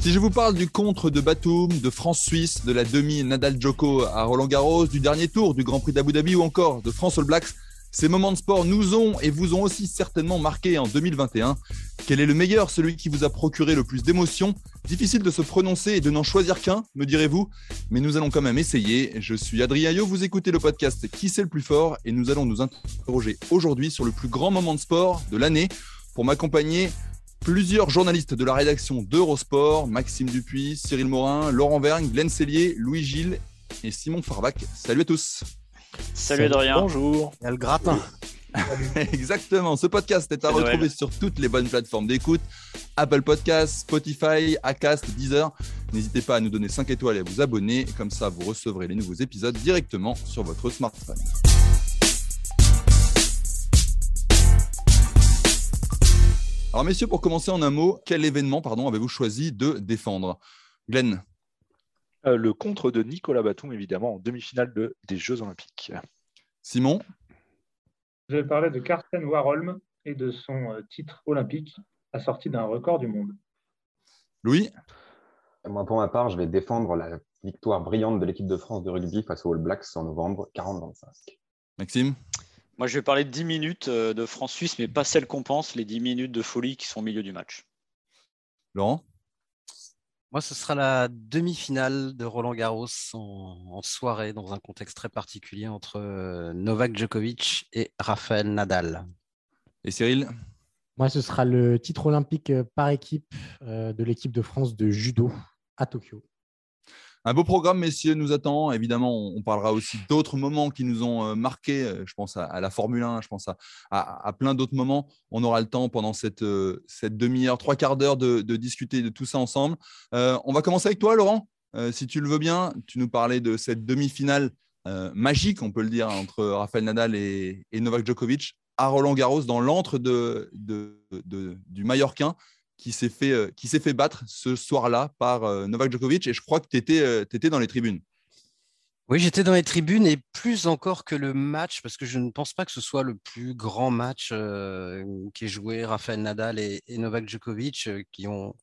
Si je vous parle du contre de Batum, de France-Suisse, de la demi Nadal-Djoko à Roland-Garros, du dernier tour du Grand Prix d'Abu Dhabi ou encore de France-All Blacks, ces moments de sport nous ont et vous ont aussi certainement marqué en 2021. Quel est le meilleur, celui qui vous a procuré le plus d'émotions ? Difficile de se prononcer et de n'en choisir qu'un, me direz-vous, mais nous allons quand même essayer. Je suis Adrien Ayot, vous écoutez le podcast Qui c'est le plus fort et nous allons nous interroger aujourd'hui sur le plus grand moment de sport de l'année pour m'accompagner. Plusieurs journalistes de la rédaction d'Eurosport, Maxime Dupuis, Cyril Morin, Laurent Vergne, Glenn Cellier, Louis Gilles et Simon Farvac. Salut à tous. Salut Adrien. Bonjour. Il y a le gratin. Exactement. Ce podcast est à retrouver sur toutes les bonnes plateformes d'écoute. Apple Podcasts, Spotify, Acast, Deezer. N'hésitez pas à nous donner 5 étoiles et à vous abonner. Comme ça, vous recevrez les nouveaux épisodes directement sur votre smartphone. Alors messieurs, pour commencer en un mot, quel événement avez-vous choisi de défendre ? Glenn ? Le contre de Nicolas Batum, évidemment, en demi-finale des Jeux Olympiques. Simon ? Je vais parler de Karsten Warholm et de son titre olympique, assorti d'un record du monde. Louis ? Moi, pour ma part, je vais défendre la victoire brillante de l'équipe de France de rugby face aux All Blacks en novembre, 40-25. Maxime ? Moi, je vais parler de 10 minutes de France-Suisse, mais pas celles qu'on pense, les 10 minutes de folie qui sont au milieu du match. Laurent ? Moi, ce sera la demi-finale de Roland-Garros en soirée, dans un contexte très particulier entre Novak Djokovic et Rafael Nadal. Et Cyril ? Moi, ce sera le titre olympique par équipe de l'équipe de France de judo à Tokyo. Un beau programme, messieurs, nous attend. Évidemment, on parlera aussi d'autres moments qui nous ont marqués. Je pense à la Formule 1, je pense à plein d'autres moments. On aura le temps pendant cette demi-heure, trois quarts d'heure de discuter de tout ça ensemble. On va commencer avec toi, Laurent. Si tu le veux bien, tu nous parlais de cette demi-finale magique, on peut le dire, entre Rafael Nadal et Novak Djokovic à Roland-Garros, dans l'antre du Mallorquin. Qui s'est fait battre ce soir-là par Novak Djokovic. Et je crois que tu étais dans les tribunes. Oui, j'étais dans les tribunes et plus encore que le match, parce que je ne pense pas que ce soit le plus grand match qu'aient joué Rafael Nadal et Novak Djokovic, qui ont,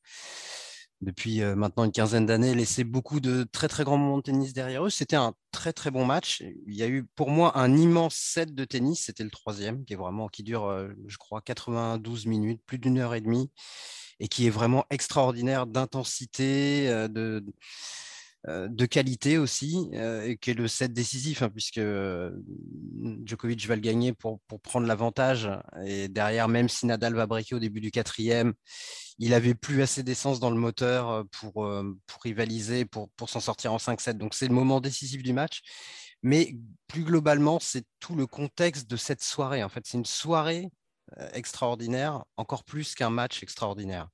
depuis maintenant une quinzaine d'années, laissé beaucoup de très, très grands moments de tennis derrière eux. C'était un très, très bon match. Il y a eu pour moi un immense set de tennis. C'était le troisième, qui dure, je crois, 92 minutes, plus d'une heure et demie. Et qui est vraiment extraordinaire d'intensité, de qualité aussi, et qui est le set décisif, hein, puisque Djokovic va le gagner pour prendre l'avantage. Et derrière, même si Nadal va breaker au début du quatrième, il n'avait plus assez d'essence dans le moteur pour rivaliser, pour s'en sortir en 5-7. Donc, c'est le moment décisif du match. Mais plus globalement, c'est tout le contexte de cette soirée. En fait, c'est une soirée extraordinaire, encore plus qu'un match extraordinaire.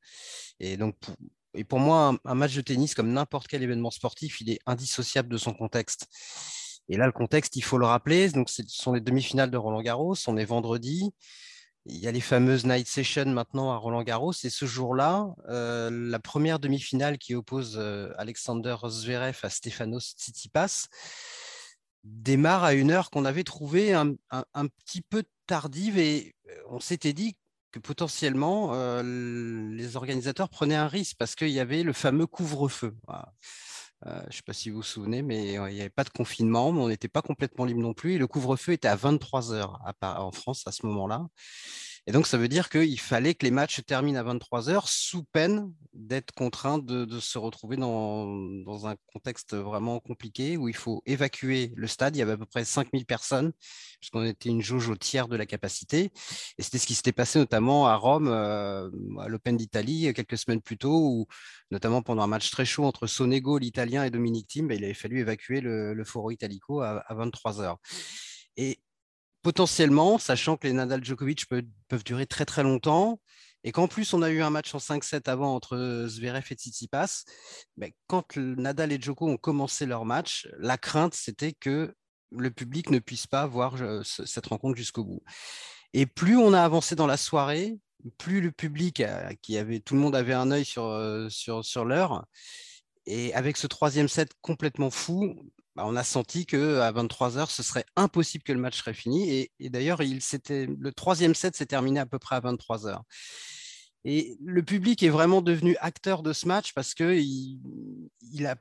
Et donc, pour moi, un match de tennis, comme n'importe quel événement sportif, il est indissociable de son contexte. Et là, le contexte, il faut le rappeler. Donc, ce sont les demi-finales de Roland-Garros. On est vendredi. Il y a les fameuses night sessions maintenant à Roland-Garros. Et ce jour-là, la première demi-finale qui oppose Alexander Zverev à Stefanos Tsitsipas démarre à une heure qu'on avait trouvée un petit peu tardive, et on s'était dit que potentiellement les organisateurs prenaient un risque parce qu'il y avait le fameux couvre-feu. Voilà. Je ne sais pas si vous vous souvenez, mais il n'y avait pas de confinement, mais on n'était pas complètement libre non plus, et le couvre-feu était à 23h en France à ce moment-là. Et donc, ça veut dire qu'il fallait que les matchs terminent à 23h sous peine d'être contraint de se retrouver dans un contexte vraiment compliqué où il faut évacuer le stade. Il y avait à peu près 5000 personnes, puisqu'on était une jauge au tiers de la capacité. Et c'était ce qui s'était passé notamment à Rome, à l'Open d'Italie, quelques semaines plus tôt, où notamment pendant un match très chaud entre Sonego, l'Italien, et Dominic Thiem, il avait fallu évacuer le Foro Italico à 23h. Et potentiellement, sachant que les Nadal-Djokovic peuvent durer très très longtemps, et qu'en plus on a eu un match en 5-7 avant entre Zverev et Tsitsipas, ben, quand Nadal et Djoko ont commencé leur match, la crainte c'était que le public ne puisse pas voir cette rencontre jusqu'au bout. Et plus on a avancé dans la soirée, plus le public, tout le monde avait un œil sur l'heure. Et avec ce troisième set complètement fou, bah on a senti qu'à 23h, ce serait impossible que le match serait fini. Et d'ailleurs, le troisième set s'est terminé à peu près à 23h. Et le public est vraiment devenu acteur de ce match parce qu'il a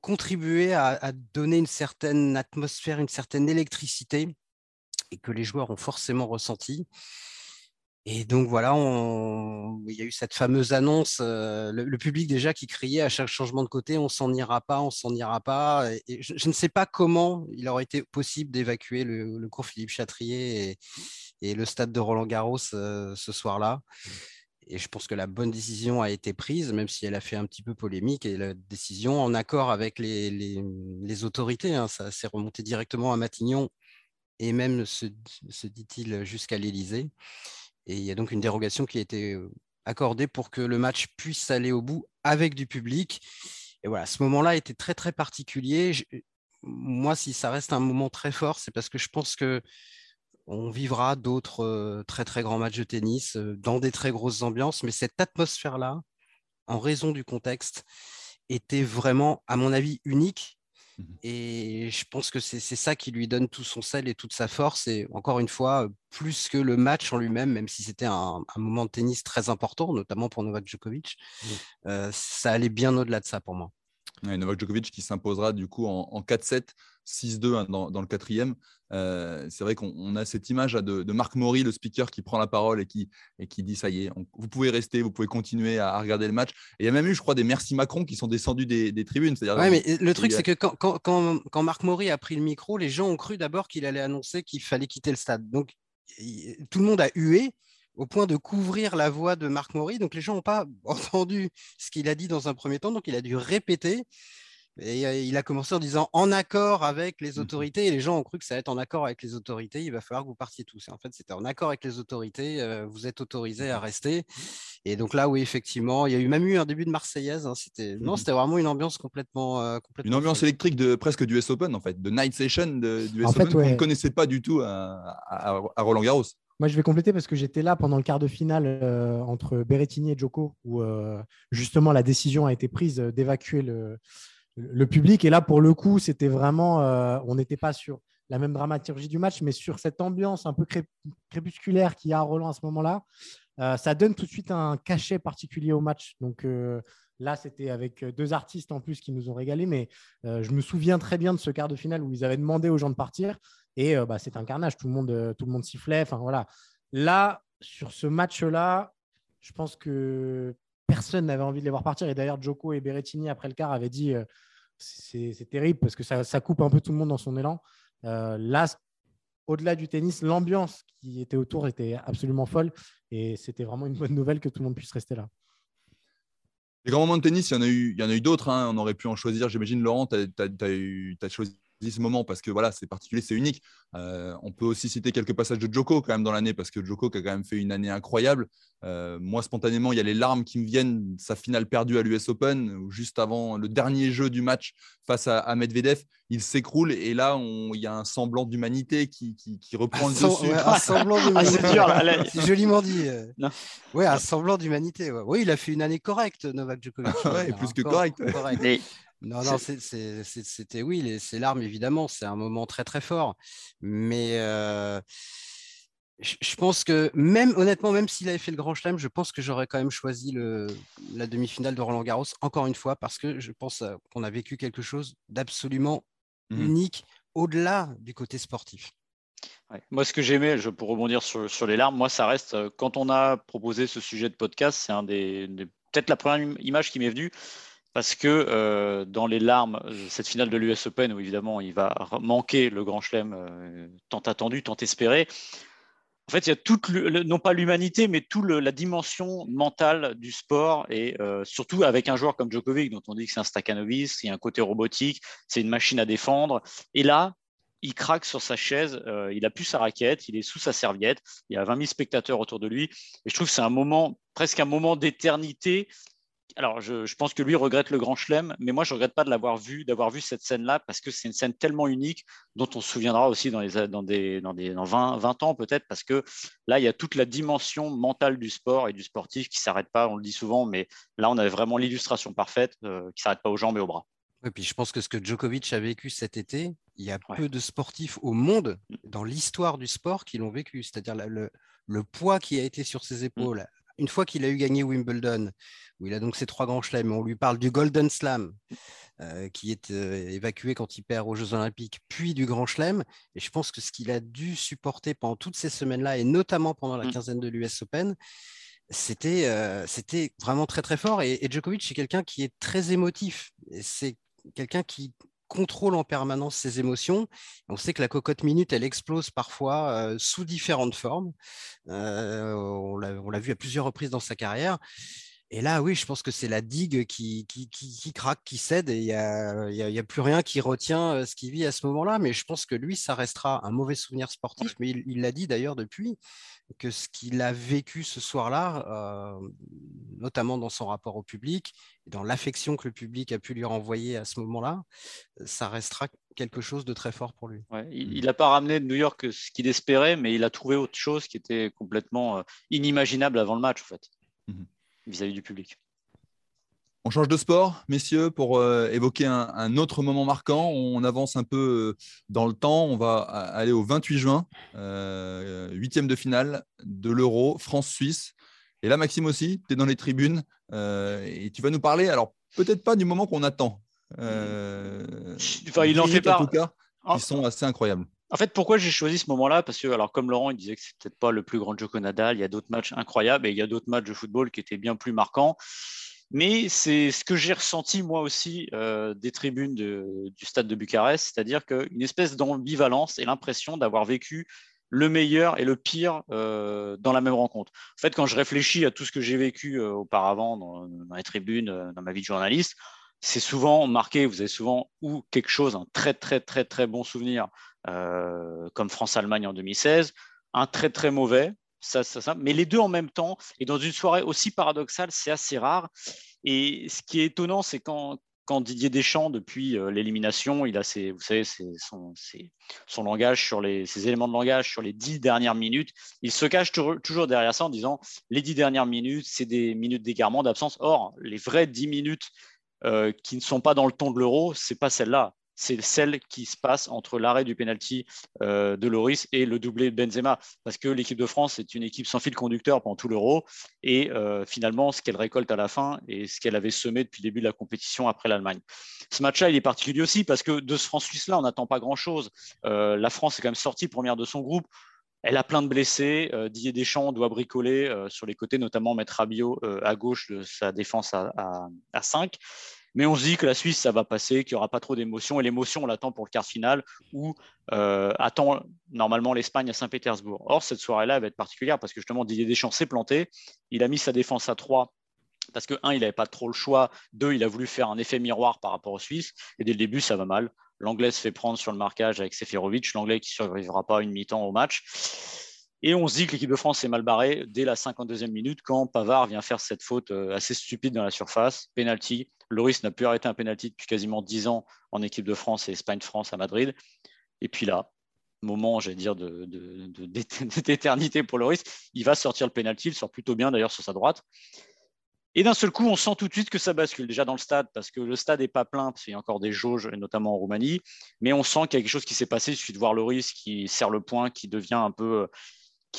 contribué à donner une certaine atmosphère, une certaine électricité et que les joueurs ont forcément ressenti. Et donc voilà, il y a eu cette fameuse annonce, le public déjà qui criait à chaque changement de côté, on s'en ira pas, on s'en ira pas. Et je ne sais pas comment il aurait été possible d'évacuer le cours Philippe Chatrier et le stade de Roland-Garros ce soir-là. Et je pense que la bonne décision a été prise, même si elle a fait un petit peu polémique, et la décision en accord avec les autorités, hein, ça s'est remonté directement à Matignon et même, se dit-il, jusqu'à l'Élysée. Et il y a donc une dérogation qui a été accordée pour que le match puisse aller au bout avec du public. Et voilà, ce moment-là était très, très particulier. Moi, si ça reste un moment très fort, c'est parce que je pense qu'on vivra d'autres très, très grands matchs de tennis dans des très grosses ambiances. Mais cette atmosphère-là, en raison du contexte, était vraiment, à mon avis, unique. Et je pense que c'est ça qui lui donne tout son sel et toute sa force, et encore une fois, plus que le match en lui-même, même si c'était un moment de tennis très important, notamment pour Novak Djokovic, ça allait bien au-delà de ça pour moi. Et Novak Djokovic qui s'imposera du coup en 4-7, 6-2 hein, dans le quatrième. C'est vrai qu'on a cette image de Marc Maury, le speaker, qui prend la parole et qui dit ça y est, vous pouvez rester, vous pouvez continuer à regarder le match. Et il y a même eu, je crois, des merci Macron qui sont descendus des tribunes. C'est-à-dire, ouais, mais le truc, c'est que quand Marc Maury a pris le micro, les gens ont cru d'abord qu'il allait annoncer qu'il fallait quitter le stade. Donc tout le monde a hué au point de couvrir la voix de Marc Maury. Donc les gens n'ont pas entendu ce qu'il a dit dans un premier temps, donc il a dû répéter. Et il a commencé en disant « en accord avec les autorités » et les gens ont cru que ça allait être en accord avec les autorités, il va falloir que vous partiez tous. Et en fait, c'était en accord avec les autorités, vous êtes autorisés à rester. Et donc là, oui, effectivement, il y a même eu un début de Marseillaise. Hein. C'était vraiment une ambiance complètement une ambiance électrique presque du US Open, en fait, de Night Session du US Open, qu'on ne connaissait pas du tout à Roland-Garros. Moi, je vais compléter parce que j'étais là pendant le quart de finale entre Berrettini et Djoko où justement la décision a été prise d'évacuer le public. Et là, pour le coup, c'était vraiment… on n'était pas sur la même dramaturgie du match, mais sur cette ambiance un peu crépusculaire qu'il y a à Roland à ce moment-là. Ça donne tout de suite un cachet particulier au match. Donc là, c'était avec deux artistes en plus qui nous ont régalé. Mais je me souviens très bien de ce quart de finale où ils avaient demandé aux gens de partir. Et bah, c'est un carnage, tout le monde sifflait. Enfin, voilà. Là, sur ce match-là, je pense que personne n'avait envie de les voir partir. Et d'ailleurs, Djoko et Berrettini, après le quart, avaient dit c'est terrible parce que ça coupe un peu tout le monde dans son élan. Là, au-delà du tennis, l'ambiance qui était autour était absolument folle. Et c'était vraiment une bonne nouvelle que tout le monde puisse rester là. Les grands moments de tennis, il y en a eu d'autres. Hein. On aurait pu en choisir. J'imagine, Laurent, tu as choisi ce moment parce que voilà, c'est particulier, c'est unique. On peut aussi citer quelques passages de Djoko quand même dans l'année parce que Djoko qui a quand même fait une année incroyable. Moi, spontanément, il y a les larmes qui me viennent, sa finale perdue à l'US Open, juste avant le dernier jeu du match face à Medvedev, il s'écroule et là, il y a un semblant d'humanité qui reprend le dessus. Ouais, un semblant d'humanité. C'est dur, là. C'est joliment dit. Oui, un semblant d'humanité. Ouais. Oui, il a fait une année correcte, Novak Djokovic. Ouais, plus que correcte. Non, c'était oui, c'est l'arme évidemment, c'est un moment très très fort, mais je pense que même honnêtement, même s'il avait fait le grand chelem, je pense que j'aurais quand même choisi la demi-finale de Roland-Garros encore une fois parce que je pense qu'on a vécu quelque chose d'absolument unique au-delà du côté sportif. Ouais. Moi, ce que j'aimais, pour rebondir sur les larmes, moi ça reste quand on a proposé ce sujet de podcast, c'est un peut-être la première image qui m'est venue. Parce que dans les larmes, cette finale de l'US Open, où évidemment il va manquer le grand chelem tant attendu, tant espéré, en fait il y a toute, non pas l'humanité, mais toute la dimension mentale du sport, et surtout avec un joueur comme Djokovic, dont on dit que c'est un Stakhanoviste, il y a un côté robotique, c'est une machine à défendre. Et là, il craque sur sa chaise, il n'a plus sa raquette, il est sous sa serviette, il y a 20 000 spectateurs autour de lui, et je trouve que c'est un moment, presque un moment d'éternité. Alors, je pense que lui regrette le grand chelem, mais moi, je ne regrette pas de l'avoir vu, d'avoir vu cette scène-là, parce que c'est une scène tellement unique dont on se souviendra aussi dans 20 ans peut-être, parce que là, il y a toute la dimension mentale du sport et du sportif qui ne s'arrête pas, on le dit souvent, mais là, on avait vraiment l'illustration parfaite qui ne s'arrête pas aux jambes et aux bras. Et puis, je pense que ce que Djokovic a vécu cet été, il y a peu de sportifs au monde, dans l'histoire du sport, qui l'ont vécu, c'est-à-dire le poids qui a été sur ses épaules. Une fois qu'il a eu gagné Wimbledon, où il a donc ses 3 grands chelems, on lui parle du Golden Slam, qui est évacué quand il perd aux Jeux Olympiques, puis du grand chelem. Et je pense que ce qu'il a dû supporter pendant toutes ces semaines-là, et notamment pendant la quinzaine de l'US Open, c'était vraiment très, très fort. Et Djokovic, c'est quelqu'un qui est très émotif. Et c'est quelqu'un qui contrôle en permanence ses émotions. On sait que la cocotte minute, elle explose parfois sous différentes formes. On l'a vu à plusieurs reprises dans sa carrière. Et là, oui, je pense que c'est la digue qui craque, qui cède, et il n'y a plus rien qui retient ce qu'il vit à ce moment-là. Mais je pense que lui, ça restera un mauvais souvenir sportif. Mais il l'a dit d'ailleurs depuis, que ce qu'il a vécu ce soir-là, notamment dans son rapport au public, et dans l'affection que le public a pu lui renvoyer à ce moment-là, ça restera quelque chose de très fort pour lui. Ouais, il n'a pas ramené de New York ce qu'il espérait, mais il a trouvé autre chose qui était complètement inimaginable avant le match, en fait. Mm-hmm. Vis-à-vis du public. On change de sport, messieurs, pour évoquer un autre moment marquant. On avance un peu dans le temps. On va aller au 28 juin, 8e de finale de l'Euro, France-Suisse. Et là, Maxime aussi, tu es dans les tribunes et tu vas nous parler, alors peut-être pas du moment qu'on attend. Enfin, il en fait part. En tout cas, ils sont assez incroyables. En fait, pourquoi j'ai choisi ce moment-là ? Parce que, alors, comme Laurent, il disait que c'est peut-être pas le plus grand Djoko Nadal, il y a d'autres matchs incroyables et il y a d'autres matchs de football qui étaient bien plus marquants. Mais c'est ce que j'ai ressenti moi aussi des tribunes du stade de Bucarest, c'est-à-dire qu'une espèce d'ambivalence et l'impression d'avoir vécu le meilleur et le pire dans la même rencontre. En fait, quand je réfléchis à tout ce que j'ai vécu auparavant dans les tribunes, dans ma vie de journaliste, c'est souvent marqué, vous avez souvent ou quelque chose, un très très très très bon souvenir comme France-Allemagne en 2016, un très très mauvais, ça, mais les deux en même temps, et dans une soirée aussi paradoxale, c'est assez rare. Et ce qui est étonnant, c'est quand Didier Deschamps, depuis l'élimination, il a son langage ses éléments de langage sur les 10 dernières minutes. Il se cache toujours derrière ça en disant les 10 dernières minutes, c'est des minutes d'égarement, d'absence. Or, les vraies 10 minutes qui ne sont pas dans le ton de l'Euro, c'est pas celle-là. C'est celle qui se passe entre l'arrêt du pénalty de Lloris et le doublé de Benzema, parce que l'équipe de France est une équipe sans fil conducteur pendant tout l'Euro, et finalement, ce qu'elle récolte à la fin et ce qu'elle avait semé depuis le début de la compétition après l'Allemagne. Ce match-là, il est particulier aussi parce que de ce France-Suisse-là, on n'attend pas grand-chose. La France est quand même sortie première de son groupe. Elle a plein de blessés. Didier Deschamps doit bricoler sur les côtés, notamment mettre Rabiot à gauche de sa défense à 5. Mais on se dit que la Suisse, ça va passer, qu'il n'y aura pas trop d'émotions. Et l'émotion, on l'attend pour le quart de finale où attend normalement l'Espagne à Saint-Pétersbourg. Or, cette soirée-là, elle va être particulière parce que justement, Didier Deschamps s'est planté. Il a mis sa défense à 3 parce que, 1, il n'avait pas trop le choix. 2, il a voulu faire un effet miroir par rapport aux Suisses. Et dès le début, ça va mal. L'Anglais se fait prendre sur le marquage avec Seferovic, l'Anglais qui ne survivra pas une mi-temps au match. Et on se dit que l'équipe de France est mal barrée dès la 52e minute quand Pavard vient faire cette faute assez stupide dans la surface. Penalty. Lloris n'a plus arrêté un penalty depuis quasiment 10 ans en équipe de France et Espagne-France à Madrid. Et puis là, moment, j'allais dire, d'éternité pour Lloris, il va sortir le penalty, il sort plutôt bien d'ailleurs sur sa droite. Et d'un seul coup, on sent tout de suite que ça bascule, déjà dans le stade, parce que le stade n'est pas plein, parce qu'il y a encore des jauges, notamment en Roumanie, mais on sent qu'il y a quelque chose qui s'est passé. Il suffit de voir Lloris qui serre le poing, qui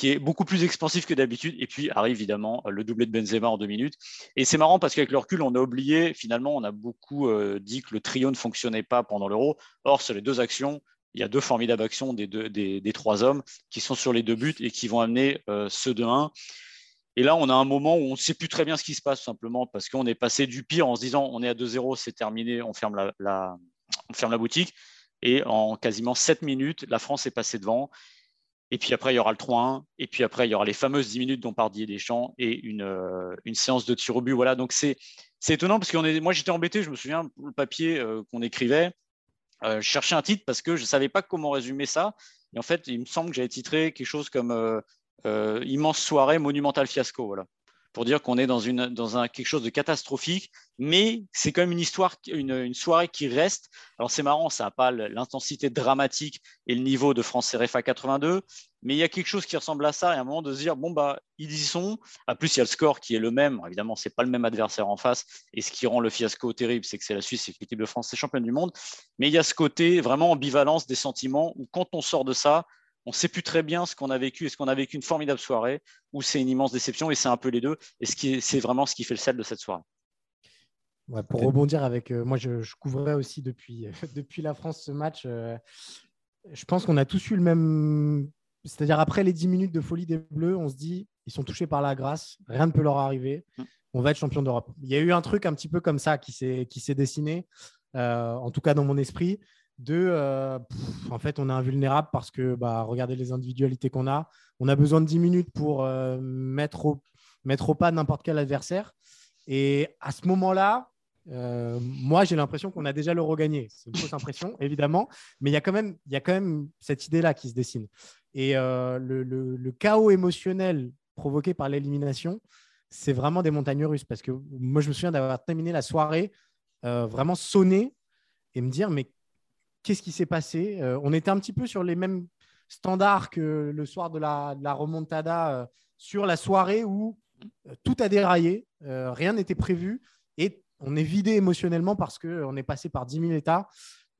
est beaucoup plus expansif que d'habitude, et puis arrive évidemment le doublé de Benzema en 2 minutes. Et c'est marrant parce qu'avec le recul, on a oublié, finalement, on a beaucoup dit que le trio ne fonctionnait pas pendant l'Euro. Or, sur les 2 actions, il y a 2 formidables actions des 3 hommes qui sont sur les 2 buts et qui vont amener ce 2-1. Et là, on a un moment où on ne sait plus très bien ce qui se passe, simplement parce qu'on est passé du pire en se disant on est à 2-0, c'est terminé, on ferme la boutique. Et en quasiment 7 minutes, la France est passée devant. Et puis après, il y aura le 3-1. Et puis après, il y aura les fameuses 10 minutes dont part Didier Deschamps et une séance de tir au but. Voilà, donc c'est étonnant parce que moi, j'étais embêté. Je me souviens, le papier qu'on écrivait, Je cherchais un titre parce que je ne savais pas comment résumer ça. Et en fait, il me semble que j'avais titré quelque chose comme immense soirée, monumental fiasco. Voilà. Pour dire qu'on est dans quelque chose de catastrophique, mais c'est quand même une histoire, une soirée qui reste. Alors c'est marrant, ça n'a pas l'intensité dramatique et le niveau de France RFA 82, mais il y a quelque chose qui ressemble à ça, et à un moment de se dire, bon, bah, ils y sont. En plus, il y a le score qui est le même. Évidemment, ce n'est pas le même adversaire en face, et ce qui rend le fiasco terrible, c'est que c'est la Suisse, c'est que l'équipe de France, c'est championne du monde. Mais il y a ce côté vraiment ambivalence des sentiments, où quand on sort de ça, on ne sait plus très bien ce qu'on a vécu. Est-ce qu'on a vécu une formidable soirée ou c'est une immense déception? Et c'est un peu les deux. Et c'est vraiment ce qui fait le sel de cette soirée. Ouais, pour rebondir avec… moi, je couvrais aussi depuis la France ce match. Je pense qu'on a tous eu le même… C'est-à-dire après les 10 minutes de folie des Bleus, on se dit ils sont touchés par la grâce. Rien ne peut leur arriver. On va être champion d'Europe. Il y a eu un truc un petit peu comme ça qui s'est dessiné, en tout cas dans mon esprit. En fait, on est invulnérable parce que, regardez les individualités qu'on a. On a besoin de 10 minutes pour mettre au pas n'importe quel adversaire. Et à ce moment-là, moi, j'ai l'impression qu'on a déjà l'euro gagné. C'est une fausse impression, évidemment. Mais il y a quand même cette idée-là qui se dessine. Et le chaos émotionnel provoqué par l'élimination, c'est vraiment des montagnes russes. Parce que moi, je me souviens d'avoir terminé la soirée, vraiment sonné et me dire, mais qu'est-ce qui s'est passé? On était un petit peu sur les mêmes standards que le soir de la remontada, sur la soirée où tout a déraillé, rien n'était prévu et on est vidé émotionnellement parce qu'on est passé par 10 000 états.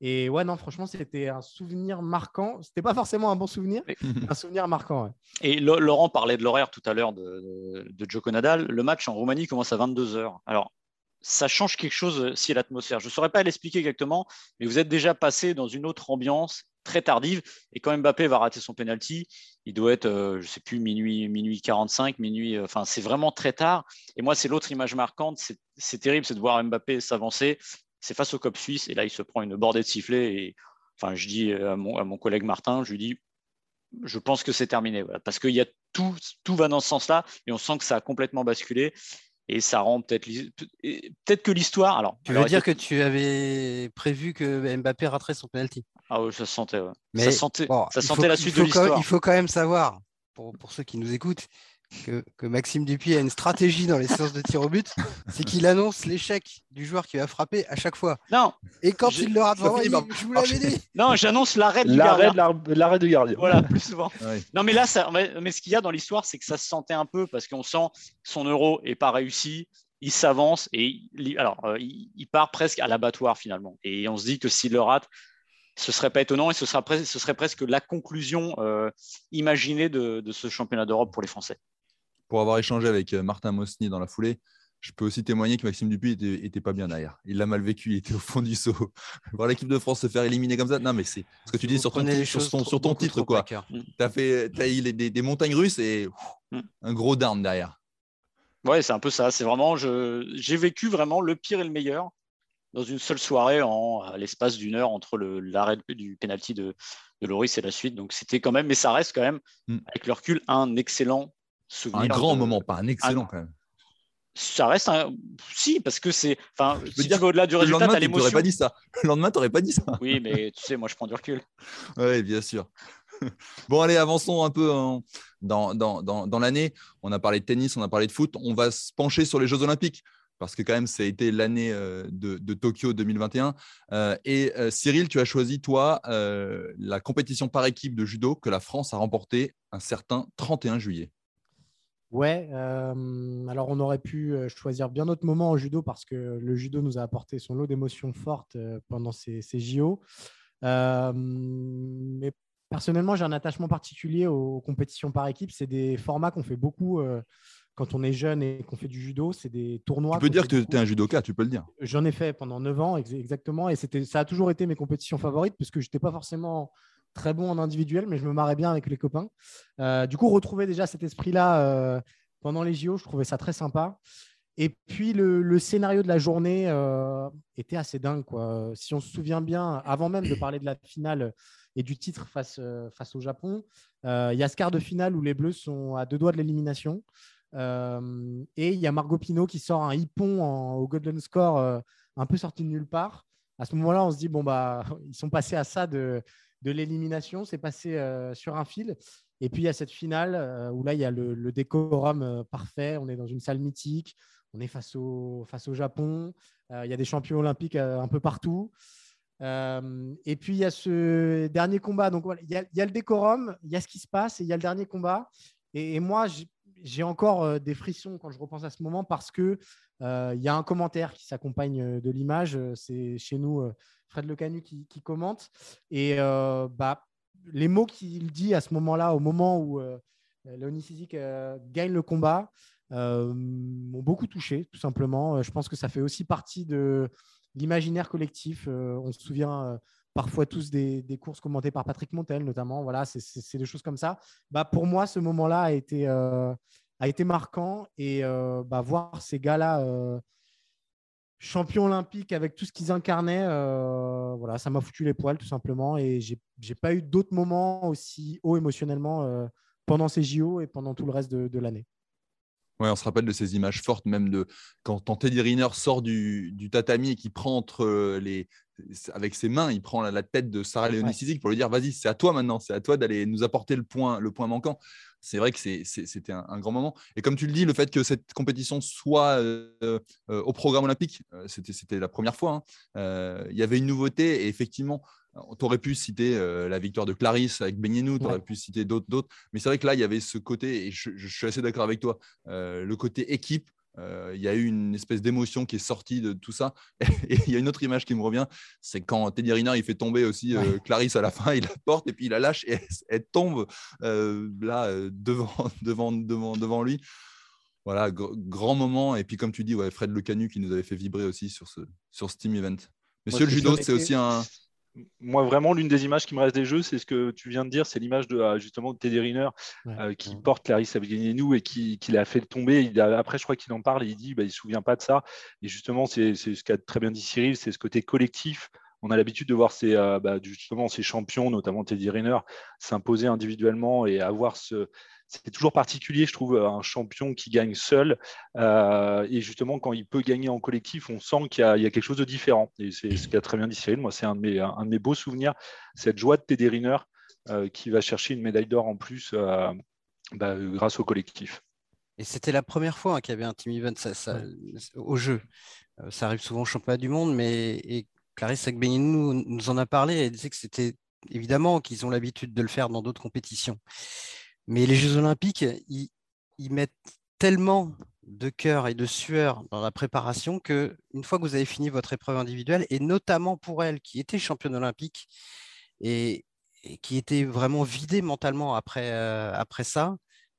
Et ouais, non, franchement, c'était un souvenir marquant. C'était pas forcément un bon souvenir, mais un souvenir marquant. Ouais. Et Laurent parlait de l'horaire tout à l'heure de Djoko Nadal. Le match en Roumanie commence à 22h. Alors, ça change quelque chose si l'atmosphère. Je ne saurais pas l'expliquer exactement, mais vous êtes déjà passé dans une autre ambiance très tardive. Et quand Mbappé va rater son penalty, il doit être, je ne sais plus, minuit 45, minuit. Enfin, c'est vraiment très tard. Et moi, c'est l'autre image marquante. C'est terrible, c'est de voir Mbappé s'avancer. C'est face au COP suisse. Et là, il se prend une bordée de sifflet. Et enfin, je dis à mon collègue Martin, je lui dis, je pense que c'est terminé. Voilà. Parce qu'il y a tout va dans ce sens-là. Et on sent que ça a complètement basculé. Et ça rend peut-être que l'histoire… Alors, tu veux dire que tu avais prévu que Mbappé raterait son penalty? Ah oui, ça se sentait. Ouais. Mais ça sentait, bon, la suite de l'histoire. Il faut quand même savoir, pour ceux qui nous écoutent, que Maxime Dupuis a une stratégie dans les séances de tir au but, c'est qu'il annonce l'échec du joueur qui va frapper à chaque fois. Non. Et quand il le rate vraiment, il dit, je vous l'avais dit. Non, j'annonce l'arrêt du gardien. Voilà, plus souvent. Ouais. Non, mais là, mais ce qu'il y a dans l'histoire, c'est que ça se sentait un peu parce qu'on sent son euro n'est pas réussi. Il s'avance et il part presque à l'abattoir finalement. Et on se dit que s'il le rate, ce ne serait pas étonnant et ce serait presque la conclusion imaginée de ce championnat d'Europe pour les Français. Pour avoir échangé avec Martin Mosny dans la foulée, je peux aussi témoigner que Maxime Dupuis n'était pas bien derrière. Il l'a mal vécu, il était au fond du seau. Voir l'équipe de France se faire éliminer comme ça, non mais c'est ce que tu dis sur ton titre, quoi. T'as eu des montagnes russes et un gros down derrière. Ouais, c'est un peu ça. C'est vraiment, j'ai vécu vraiment le pire et le meilleur dans une seule soirée à l'espace d'une heure entre l'arrêt du penalty de Lloris et la suite. Donc c'était quand même, mais ça reste quand même, avec le recul, un excellent souvenir. Un grand moment, pas un excellent quand même. Ça reste un… Si, parce que c'est… Enfin, je veux dire qu'au-delà du résultat, tu as l'émotion. Le lendemain, tu n'aurais pas dit ça. Oui, mais tu sais, moi, je prends du recul. Oui, bien sûr. Bon, allez, avançons un peu dans l'année. On a parlé de tennis, on a parlé de foot. On va se pencher sur les Jeux Olympiques parce que quand même, ça a été l'année de Tokyo 2021. Et Cyril, tu as choisi, toi, la compétition par équipe de judo que la France a remportée un certain 31 juillet. Ouais, alors on aurait pu choisir bien d'autres moments en judo parce que le judo nous a apporté son lot d'émotions fortes pendant ces JO. Mais personnellement, j'ai un attachement particulier aux compétitions par équipe. C'est des formats qu'on fait beaucoup quand on est jeune et qu'on fait du judo. C'est des tournois. Tu peux dire que tu es un judoka, tu peux le dire. J'en ai fait pendant 9 ans, exactement. Et ça a toujours été mes compétitions favorites parce que je n'étais pas forcément très bon en individuel, mais je me marrais bien avec les copains. Du coup, retrouver déjà cet esprit-là pendant les JO, je trouvais ça très sympa. Et puis, le scénario de la journée était assez dingue, quoi. Si on se souvient bien, avant même de parler de la finale et du titre face au Japon, il y a ce quart de finale où les Bleus sont à 2 doigts de l'élimination. Et il y a Margot Pinot qui sort un hippon au Golden Score un peu sorti de nulle part. à ce moment-là, on se dit, bon, bah, ils sont passés à ça de l'élimination, c'est passé sur un fil. Et puis, il y a cette finale où là, il y a le décorum parfait. On est dans une salle mythique. On est face au Japon. Il y a des champions olympiques un peu partout. Et puis, il y a ce dernier combat. Donc, voilà, il y a le décorum, il y a ce qui se passe et il y a le dernier combat. Et moi, j'ai encore des frissons quand je repense à ce moment parce qu'il y a un commentaire qui s'accompagne de l'image. C'est chez nous Fred Le Canu qui commente. Et les mots qu'il dit à ce moment-là, au moment où Léonie Cizic gagne le combat, m'ont beaucoup touché, tout simplement. Je pense que ça fait aussi partie de l'imaginaire collectif. On se souvient parfois tous des courses commentées par Patrick Montel, notamment. Voilà, c'est des choses comme ça. Bah, pour moi, ce moment-là a été marquant. Et voir ces gars-là champions olympiques avec tout ce qu'ils incarnaient, ça m'a foutu les poils, tout simplement. Et j'ai pas eu d'autres moments aussi hauts émotionnellement pendant ces JO et pendant tout le reste de l'année. Ouais, on se rappelle de ces images fortes, même de quand Teddy Riner sort du tatami et qu'il prend avec ses mains, il prend la tête de Sarah Léonie Cizic pour lui dire vas-y, c'est à toi maintenant, c'est à toi d'aller nous apporter le point manquant. C'est vrai que c'était un grand moment. Et comme tu le dis, le fait que cette compétition soit au programme olympique, c'était la première fois, hein. Il y avait une nouveauté et effectivement, tu aurais pu citer la victoire de Clarisse Agbégnénou, tu aurais pu citer d'autres. Mais c'est vrai que là, il y avait ce côté, et je suis assez d'accord avec toi, le côté équipe. Il y a eu une espèce d'émotion qui est sortie de tout ça. Et il y a une autre image qui me revient, c'est quand Teddy Riner il fait tomber aussi Clarisse à la fin, il la porte et puis il la lâche et elle tombe devant lui. Voilà, grand moment. Et puis comme tu dis, Fred Le Canu qui nous avait fait vibrer aussi sur ce team event. Monsieur le judo, c'est aussi un… Moi, vraiment, l'une des images qui me reste des Jeux, c'est ce que tu viens de dire, c'est l'image de Teddy Riner qui porte Clarisse Agbégnénou et qui l'a fait tomber. Après, je crois qu'il en parle et il dit il ne se souvient pas de ça. Et justement, c'est ce qu'a très bien dit Cyril, c'est ce côté collectif. On a l'habitude de voir ces champions, notamment Teddy Riner, s'imposer individuellement et avoir ce… C'est toujours particulier, je trouve, un champion qui gagne seul. Et justement, quand il peut gagner en collectif, on sent qu'il y a quelque chose de différent. Et c'est ce qu'a très bien dit Cyril. Moi, c'est un de mes beaux souvenirs, cette joie de Teddy Riner qui va chercher une médaille d'or en plus grâce au collectif. Et c'était la première fois qu'il y avait un team event au jeu. Ça arrive souvent au championnat du monde, mais Clarisse Agbégnénou nous en a parlé. Elle disait que c'était évidemment qu'ils ont l'habitude de le faire dans d'autres compétitions. Mais les Jeux Olympiques, ils mettent tellement de cœur et de sueur dans la préparation qu'une fois que vous avez fini votre épreuve individuelle, et notamment pour elle qui était championne olympique et qui était vraiment vidée mentalement après ça,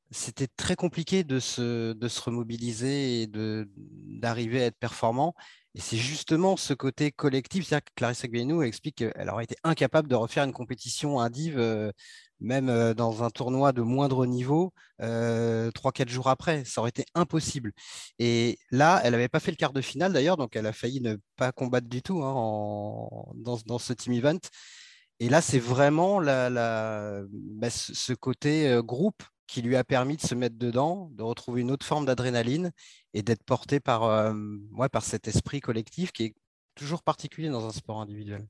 c'était très compliqué de se remobiliser et d'arriver à être performant. Et c'est justement ce côté collectif. C'est-à-dire que Clarisse Agbégnénou explique qu'elle aurait été incapable de refaire une compétition indive, même dans un tournoi de moindre niveau, 3-4 jours après. Ça aurait été impossible. Et là, elle n'avait pas fait le quart de finale d'ailleurs, donc elle a failli ne pas combattre du tout dans ce team event. Et là, c'est vraiment ce côté groupe qui lui a permis de se mettre dedans, de retrouver une autre forme d'adrénaline et d'être porté par cet esprit collectif qui est toujours particulier dans un sport individuel.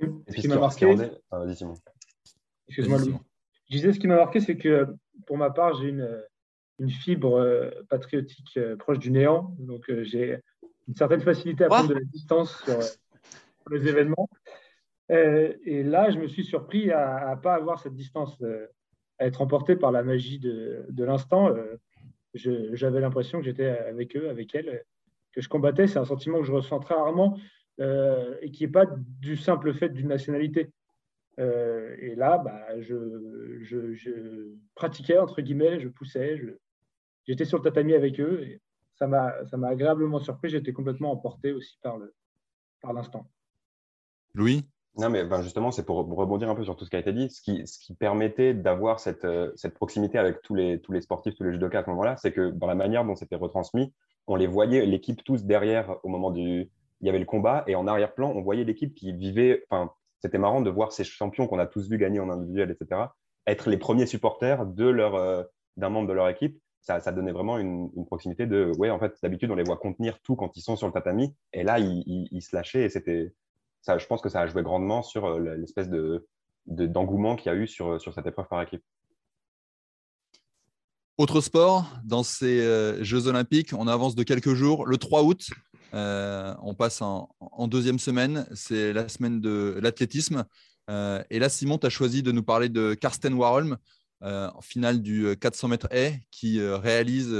Ce qui m'a marqué, excuse-moi, Louis. Je disais, ce qui m'a marqué, c'est que pour ma part, j'ai une fibre patriotique proche du néant, donc j'ai une certaine facilité à prendre de la distance sur les événements. Et là, je me suis surpris à ne pas avoir cette distance. À être emporté par la magie de l'instant, j'avais l'impression que j'étais avec eux, avec elles, que je combattais. C'est un sentiment que je ressens très rarement et qui n'est pas du simple fait d'une nationalité. Et là, je pratiquais, entre guillemets, je poussais, j'étais sur le tatami avec eux. Et ça m'a agréablement surpris, j'étais complètement emporté aussi par l'instant. Louis ? Non, mais justement, c'est pour rebondir un peu sur tout ce qui a été dit. Ce qui permettait d'avoir cette proximité avec tous les sportifs, tous les judokas à ce moment-là, c'est que dans la manière dont c'était retransmis, on les voyait, l'équipe tous derrière au moment il y avait le combat, et en arrière-plan, on voyait l'équipe qui vivait… Enfin, c'était marrant de voir ces champions qu'on a tous vus gagner en individuel, etc., être les premiers supporters d'un membre de leur équipe. ça donnait vraiment une proximité de ouais, en fait, d'habitude, on les voit contenir tout quand ils sont sur le tatami, et là, ils se lâchaient, et c'était ça. Je pense que ça a joué grandement sur l'espèce d'engouement qu'il y a eu sur cette épreuve par équipe. Autre sport, dans ces Jeux Olympiques, on avance de quelques jours. Le 3 août, on passe en deuxième semaine. C'est la semaine de l'athlétisme. Et là, Simon, tu as choisi de nous parler de Karsten Warholm, en finale du 400 mètres haies, qui réalise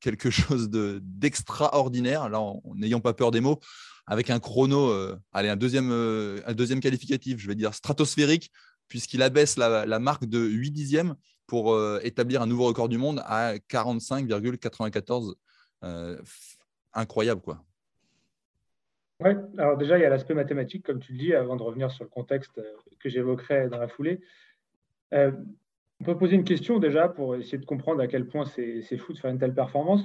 quelque chose d'extraordinaire. Là, n'ayant pas peur des mots, avec un chrono, un deuxième qualificatif, je vais dire stratosphérique, puisqu'il abaisse la marque de 8 dixièmes pour établir un nouveau record du monde à 45,94. Incroyable, quoi. Oui, alors déjà, il y a l'aspect mathématique, comme tu le dis, avant de revenir sur le contexte que j'évoquerai dans la foulée. On peut poser une question déjà pour essayer de comprendre à quel point c'est fou de faire une telle performance.